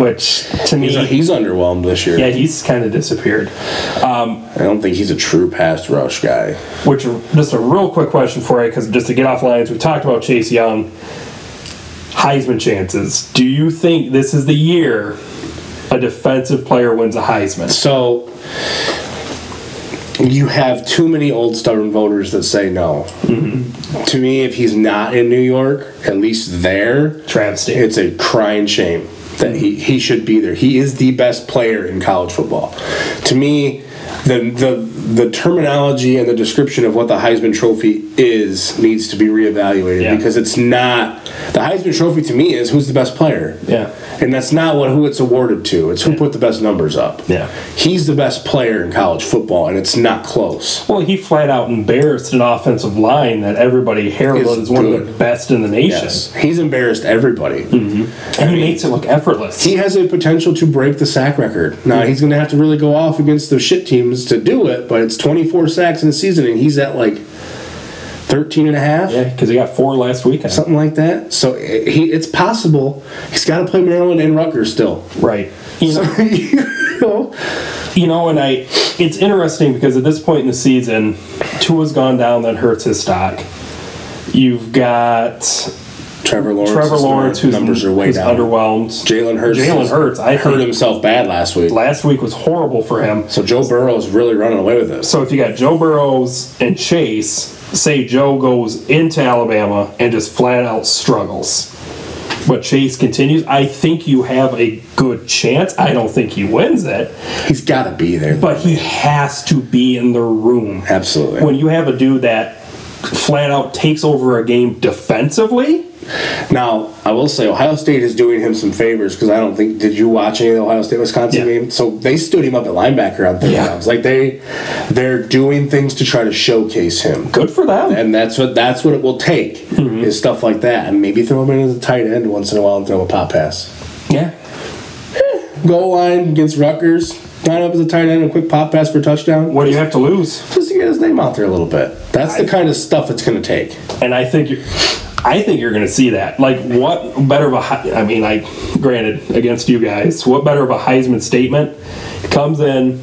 Which to me, he's underwhelmed this year. Yeah, he's kind of disappeared. I don't think he's a true pass rush guy. Which, just a real quick question for you, because just to get off Lions, we talked about Chase Young. Heisman chances. Do you think this is the year a defensive player wins a Heisman? So you have too many old stubborn voters that say no. Mm-hmm. To me, if he's not in New York, at least there, travesty. It's a crying shame that he should be there. He is the best player in college football. To me, the terminology and the description of what the Heisman Trophy is needs to be reevaluated because it's not. The Heisman Trophy to me is who's the best player. Yeah. And that's not who it's awarded to. It's who put the best numbers up. Yeah. He's the best player in college football, and it's not close. Well, he flat out embarrassed an offensive line that everybody heralded as one of the best in the nation. Yes. He's embarrassed everybody. Mm-hmm. And he makes it look effortless. He has a potential to break the sack record. Now, he's going to have to really go off against the shit teams to do it, but it's 24 sacks in a season, and he's at 13.5? Yeah, because he got 4 last weekend. Something like that. So it's possible. He's got to play Maryland and Rutgers still. Right. It's interesting because at this point in the season, Tua's gone down, that hurts his stock. You've got Trevor Lawrence, whose numbers are way down. Underwhelmed. Jalen Hurts. I hurt himself bad last week. Last week was horrible for him. So Joe Burrow's really running away with it. So if you got Joe Burrows and Chase, say Joe goes into Alabama and just flat out struggles, but Chase continues, I think you have a good chance. I don't think he wins it. He's got to be there. But he has to be in the room. Absolutely. When you have a dude that flat out takes over a game defensively. Now, I will say Ohio State is doing him some favors because I don't think. Did you watch any of the Ohio State-Wisconsin game? So they stood him up at linebacker on third downs. They're doing things to try to showcase him. Good for them. And that's what it will take is stuff like that, and maybe throw him in as a tight end once in a while and throw a pop pass. Yeah. Goal line against Rutgers. Line up as a tight end, a quick pop pass for a touchdown. What do you have to lose? Just to get his name out there a little bit. That's the kind of stuff it's going to take. And I think you're going to see that. Granted, against you guys, what better of a Heisman statement? Comes in,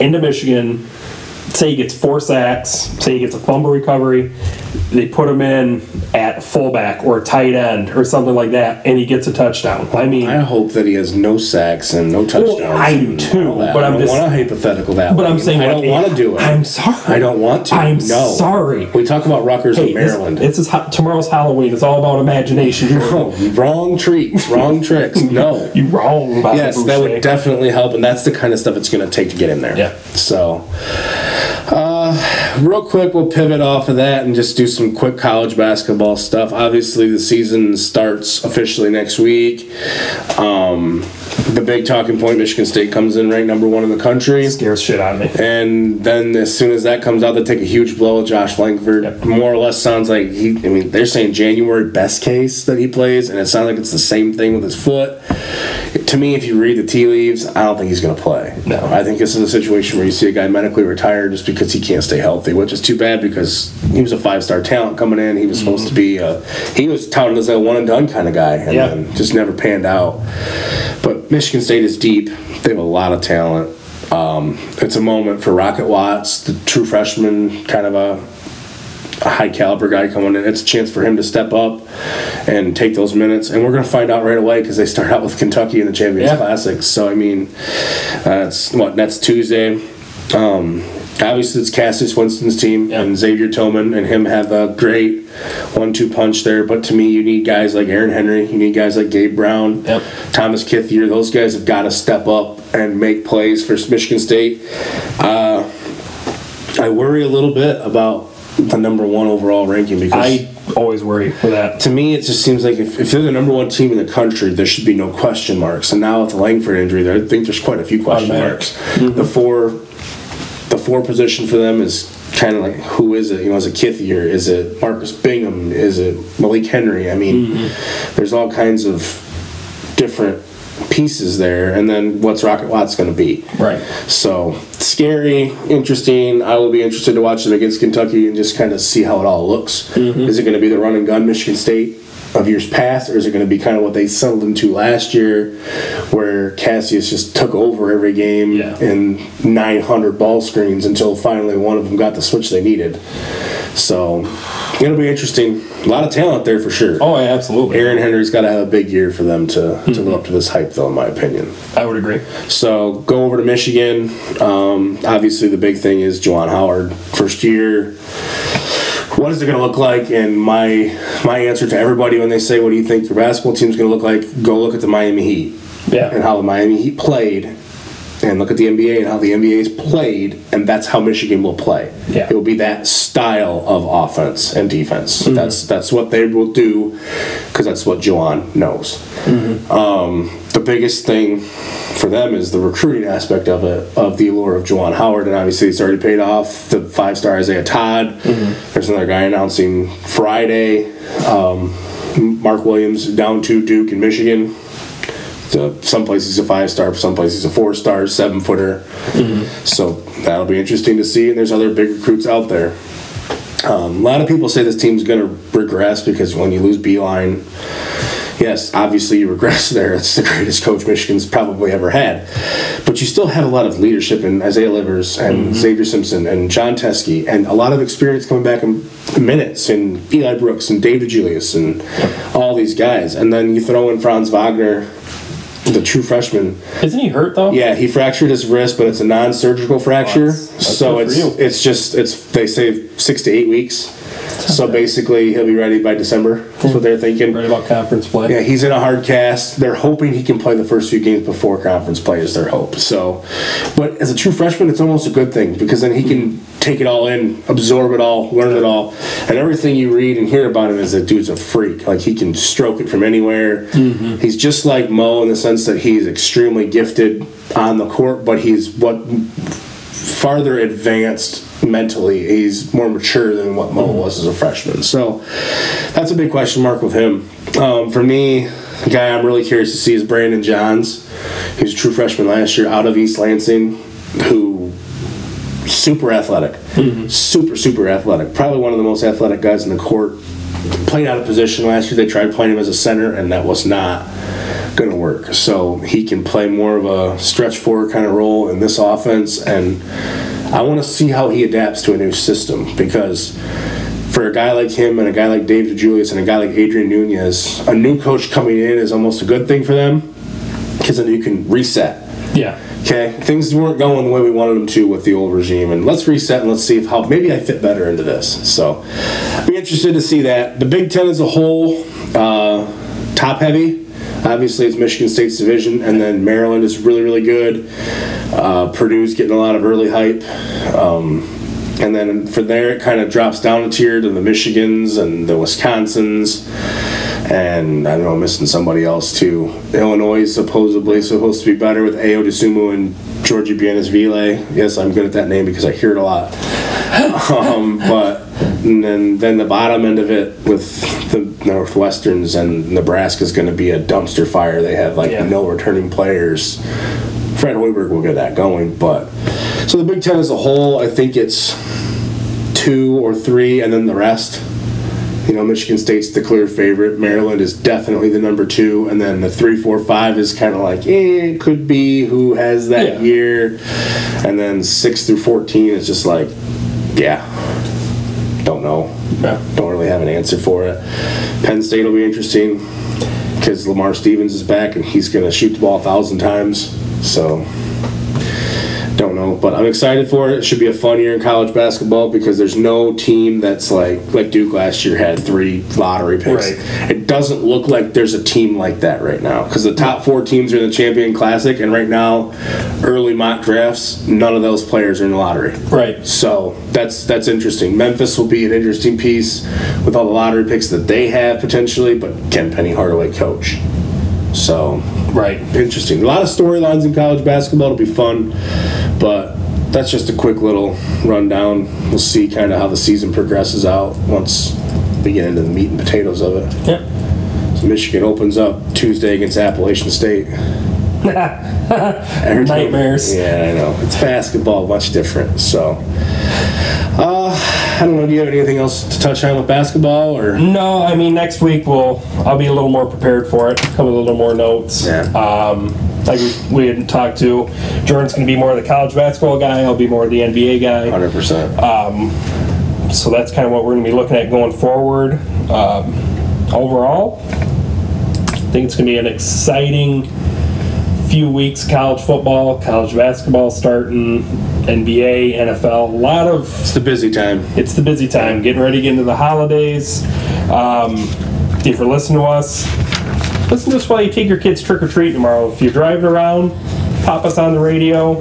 into Michigan, say he gets 4 sacks, say he gets a fumble recovery, they put him in at fullback or tight end or something like that, and he gets a touchdown. I hope that he has no sacks and no touchdowns. Well, I do too, but I don't want to hypothetical that. But I'm saying I don't want to do it. I'm sorry. I don't want to. I'm sorry. We talk about Rutgers and Maryland. Tomorrow's Halloween. It's all about imagination. No, wrong treats, wrong tricks. No, you're wrong. Yes, that would definitely help, and that's the kind of stuff it's going to take to get in there. Yeah. So, real quick, we'll pivot off of that and just do some quick college basketball stuff. Obviously, the season starts officially next week. The big talking point, Michigan State comes in ranked #1 in the country. Scares shit out of me. And then as soon as that comes out, they take a huge blow at Josh Langford. Yep. More or less sounds like they're saying January best case that he plays, and it sounds like it's the same thing with his foot. To me, if you read the tea leaves, I don't think he's going to play. No. I think this is a situation where you see a guy medically retired just because he can't stay healthy, which is too bad because he was a 5-star talent coming in. He was supposed to be he was touted as a one-and-done kind of guy and then just never panned out. But Michigan State is deep. They have a lot of talent. It's a moment for Rocket Watts, the true freshman, kind of a high-caliber guy coming in. It's a chance for him to step up and take those minutes. And we're going to find out right away because they start out with Kentucky in the Champions Classic. So, that's Tuesday. Obviously, it's Cassius Winston's team, and Xavier Tillman and him have a great 1-2 punch there. But to me, you need guys like Aaron Henry. You need guys like Gabe Brown, Thomas Kithier. Those guys have got to step up and make plays for Michigan State. I worry a little bit about the #1 overall ranking because I always worry for that. To me, it just seems like if they're the #1 team in the country, there should be no question marks. And now with the Langford injury, I think there's quite a few question marks. Mm-hmm. The four position for them is kind of like, who is it? Is it Kithier? Is it Marcus Bingham? Is it Malik Henry? There's all kinds of different pieces there, and then what's Rocket Watts going to be? Right. So scary, interesting. I will be interested to watch them against Kentucky and just kind of see how it all looks. Mm-hmm. Is it going to be the run and gun Michigan State of years past, or is it going to be kind of what they settled into last year, where Cassius just took over every game and 900 ball screens until finally one of them got the switch they needed? So it'll be interesting. A lot of talent there for sure. Oh, yeah, absolutely. Aaron Henry's got to have a big year for them to live up to this hype, though, in my opinion. I would agree. So go over to Michigan. Obviously, the big thing is Juwan Howard, first year. What is it going to look like? And my answer to everybody when they say, what do you think your basketball team's going to look like? Go look at the Miami Heat and how the Miami Heat played, and look at the NBA and how the NBA's played, and that's how Michigan will play. Yeah. It will be that style of offense and defense. Mm-hmm. That's what they will do, because that's what Juwan knows. Mm-hmm. The biggest thing for them is the recruiting aspect of it, of the allure of Juwan Howard, and obviously it's already paid off. The 5-star Isaiah Todd. Mm-hmm. There's another guy announcing Friday. Mark Williams down to Duke and Michigan. So some places a 5-star, some places a 4-star, 7-footer. Mm-hmm. So that'll be interesting to see. And there's other big recruits out there. A lot of people say this team's going to regress because when you lose Beeline, yes, obviously you regress there. It's the greatest coach Michigan's probably ever had. But you still have a lot of leadership in Isaiah Livers and Xavier Simpson and John Teskey, and a lot of experience coming back in minutes, and Eli Brooks and David Julius and all these guys. And then you throw in Franz Wagner, the true freshman. Isn't he hurt, though? Yeah, he fractured his wrist, but it's a non-surgical fracture. That's so it's they say 6 to 8 weeks. So basically, he'll be ready by December. That's what they're thinking. Right about conference play. Yeah, he's in a hard cast. They're hoping he can play the first few games before conference play is their hope. So, but as a true freshman, it's almost a good thing, because then he can take it all in, absorb it all, learn it all. And everything you read and hear about him is that dude's a freak. Like, he can stroke it from anywhere. Mm-hmm. He's just like Mo in the sense that he's extremely gifted on the court, but he's farther advanced mentally. He's more mature than what Mo was as a freshman. So that's a big question mark with him. For me, the guy I'm really curious to see is Brandon Johns. He was a true freshman last year out of East Lansing, who super athletic. Mm-hmm. Super, super athletic. Probably one of the most athletic guys in the court. Played out of position last year. They tried playing him as a center, and that was not going to work. So he can play more of a stretch forward kind of role in this offense, and I want to see how he adapts to a new system, because for a guy like him and a guy like David Julius and a guy like Adrian Nunez, a new coach coming in is almost a good thing for them, because then you can reset. Yeah. Okay? Things weren't going the way we wanted them to with the old regime, and let's reset and let's see how maybe I fit better into this. So I'd be interested to see that. The Big Ten as a whole, top-heavy. Obviously, it's Michigan State's division, and then Maryland is really, really good. Purdue's getting a lot of early hype. And then for there, it kind of drops down a tier to the Michigans and the Wisconsins. And I don't know, I'm missing somebody else, too. Illinois is supposedly supposed to be better with Ayo Dosunmu and Georgie Bienesville. Yes, I'm good at that name because I hear it a lot. And then the bottom end of it with the Northwesterns and Nebraska's going to be a dumpster fire. They have no returning players. Fred Hoiberg will get that going, but so the Big Ten as a whole, I think it's 2 or 3, and then the rest. You know, Michigan State's the clear favorite. Maryland is definitely the number 2, and then the 3, 4, 5 is kind of like, it could be who has that year, and then 6 through 14 is just like, don't know. Yeah. Don't really have an answer for it. Penn State will be interesting because Lamar Stevens is back and he's going to shoot the ball 1,000 times. So, don't know. But I'm excited for it. It should be a fun year in college basketball because there's no team that's like Duke last year had 3 lottery picks. Right. It doesn't look like there's a team like that right now because the top 4 teams are in the Champion Classic, and right now, early mock drafts, none of those players are in the lottery. Right. So that's interesting. Memphis will be an interesting piece with all the lottery picks that they have potentially, but can Penny Hardaway coach? So, interesting. A lot of storylines in college basketball. It'll be fun, but that's just a quick little rundown. We'll see kind of how the season progresses out once we get into the meat and potatoes of it. Yeah. So Michigan opens up Tuesday against Appalachian State. Nightmares. Yeah, I know. It's basketball, much different. So, I don't know. Do you have anything else to touch on with basketball, or? No, I mean, next week I'll be a little more prepared for it. Come with a little more notes. Yeah. Like we had talked to, Jordan's going to be more of the college basketball guy. I'll be more of the NBA guy. 100%. So that's kind of what we're going to be looking at going forward. Overall, I think it's going to be an exciting few weeks. College football, college basketball starting, NBA, NFL, a lot of... It's the busy time. It's the busy time. Getting ready to get into the holidays. If you're listening to us, listen to us while you take your kids trick-or-treat tomorrow. If you're driving around, pop us on the radio.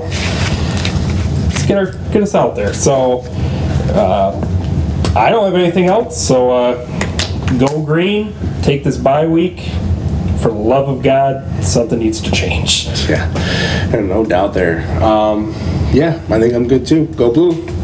Let's get us out there. So, I don't have anything else, so go green. Take this bye week. For the love of God, something needs to change. Yeah, and no doubt there. Yeah, I think I'm good too. Go blue.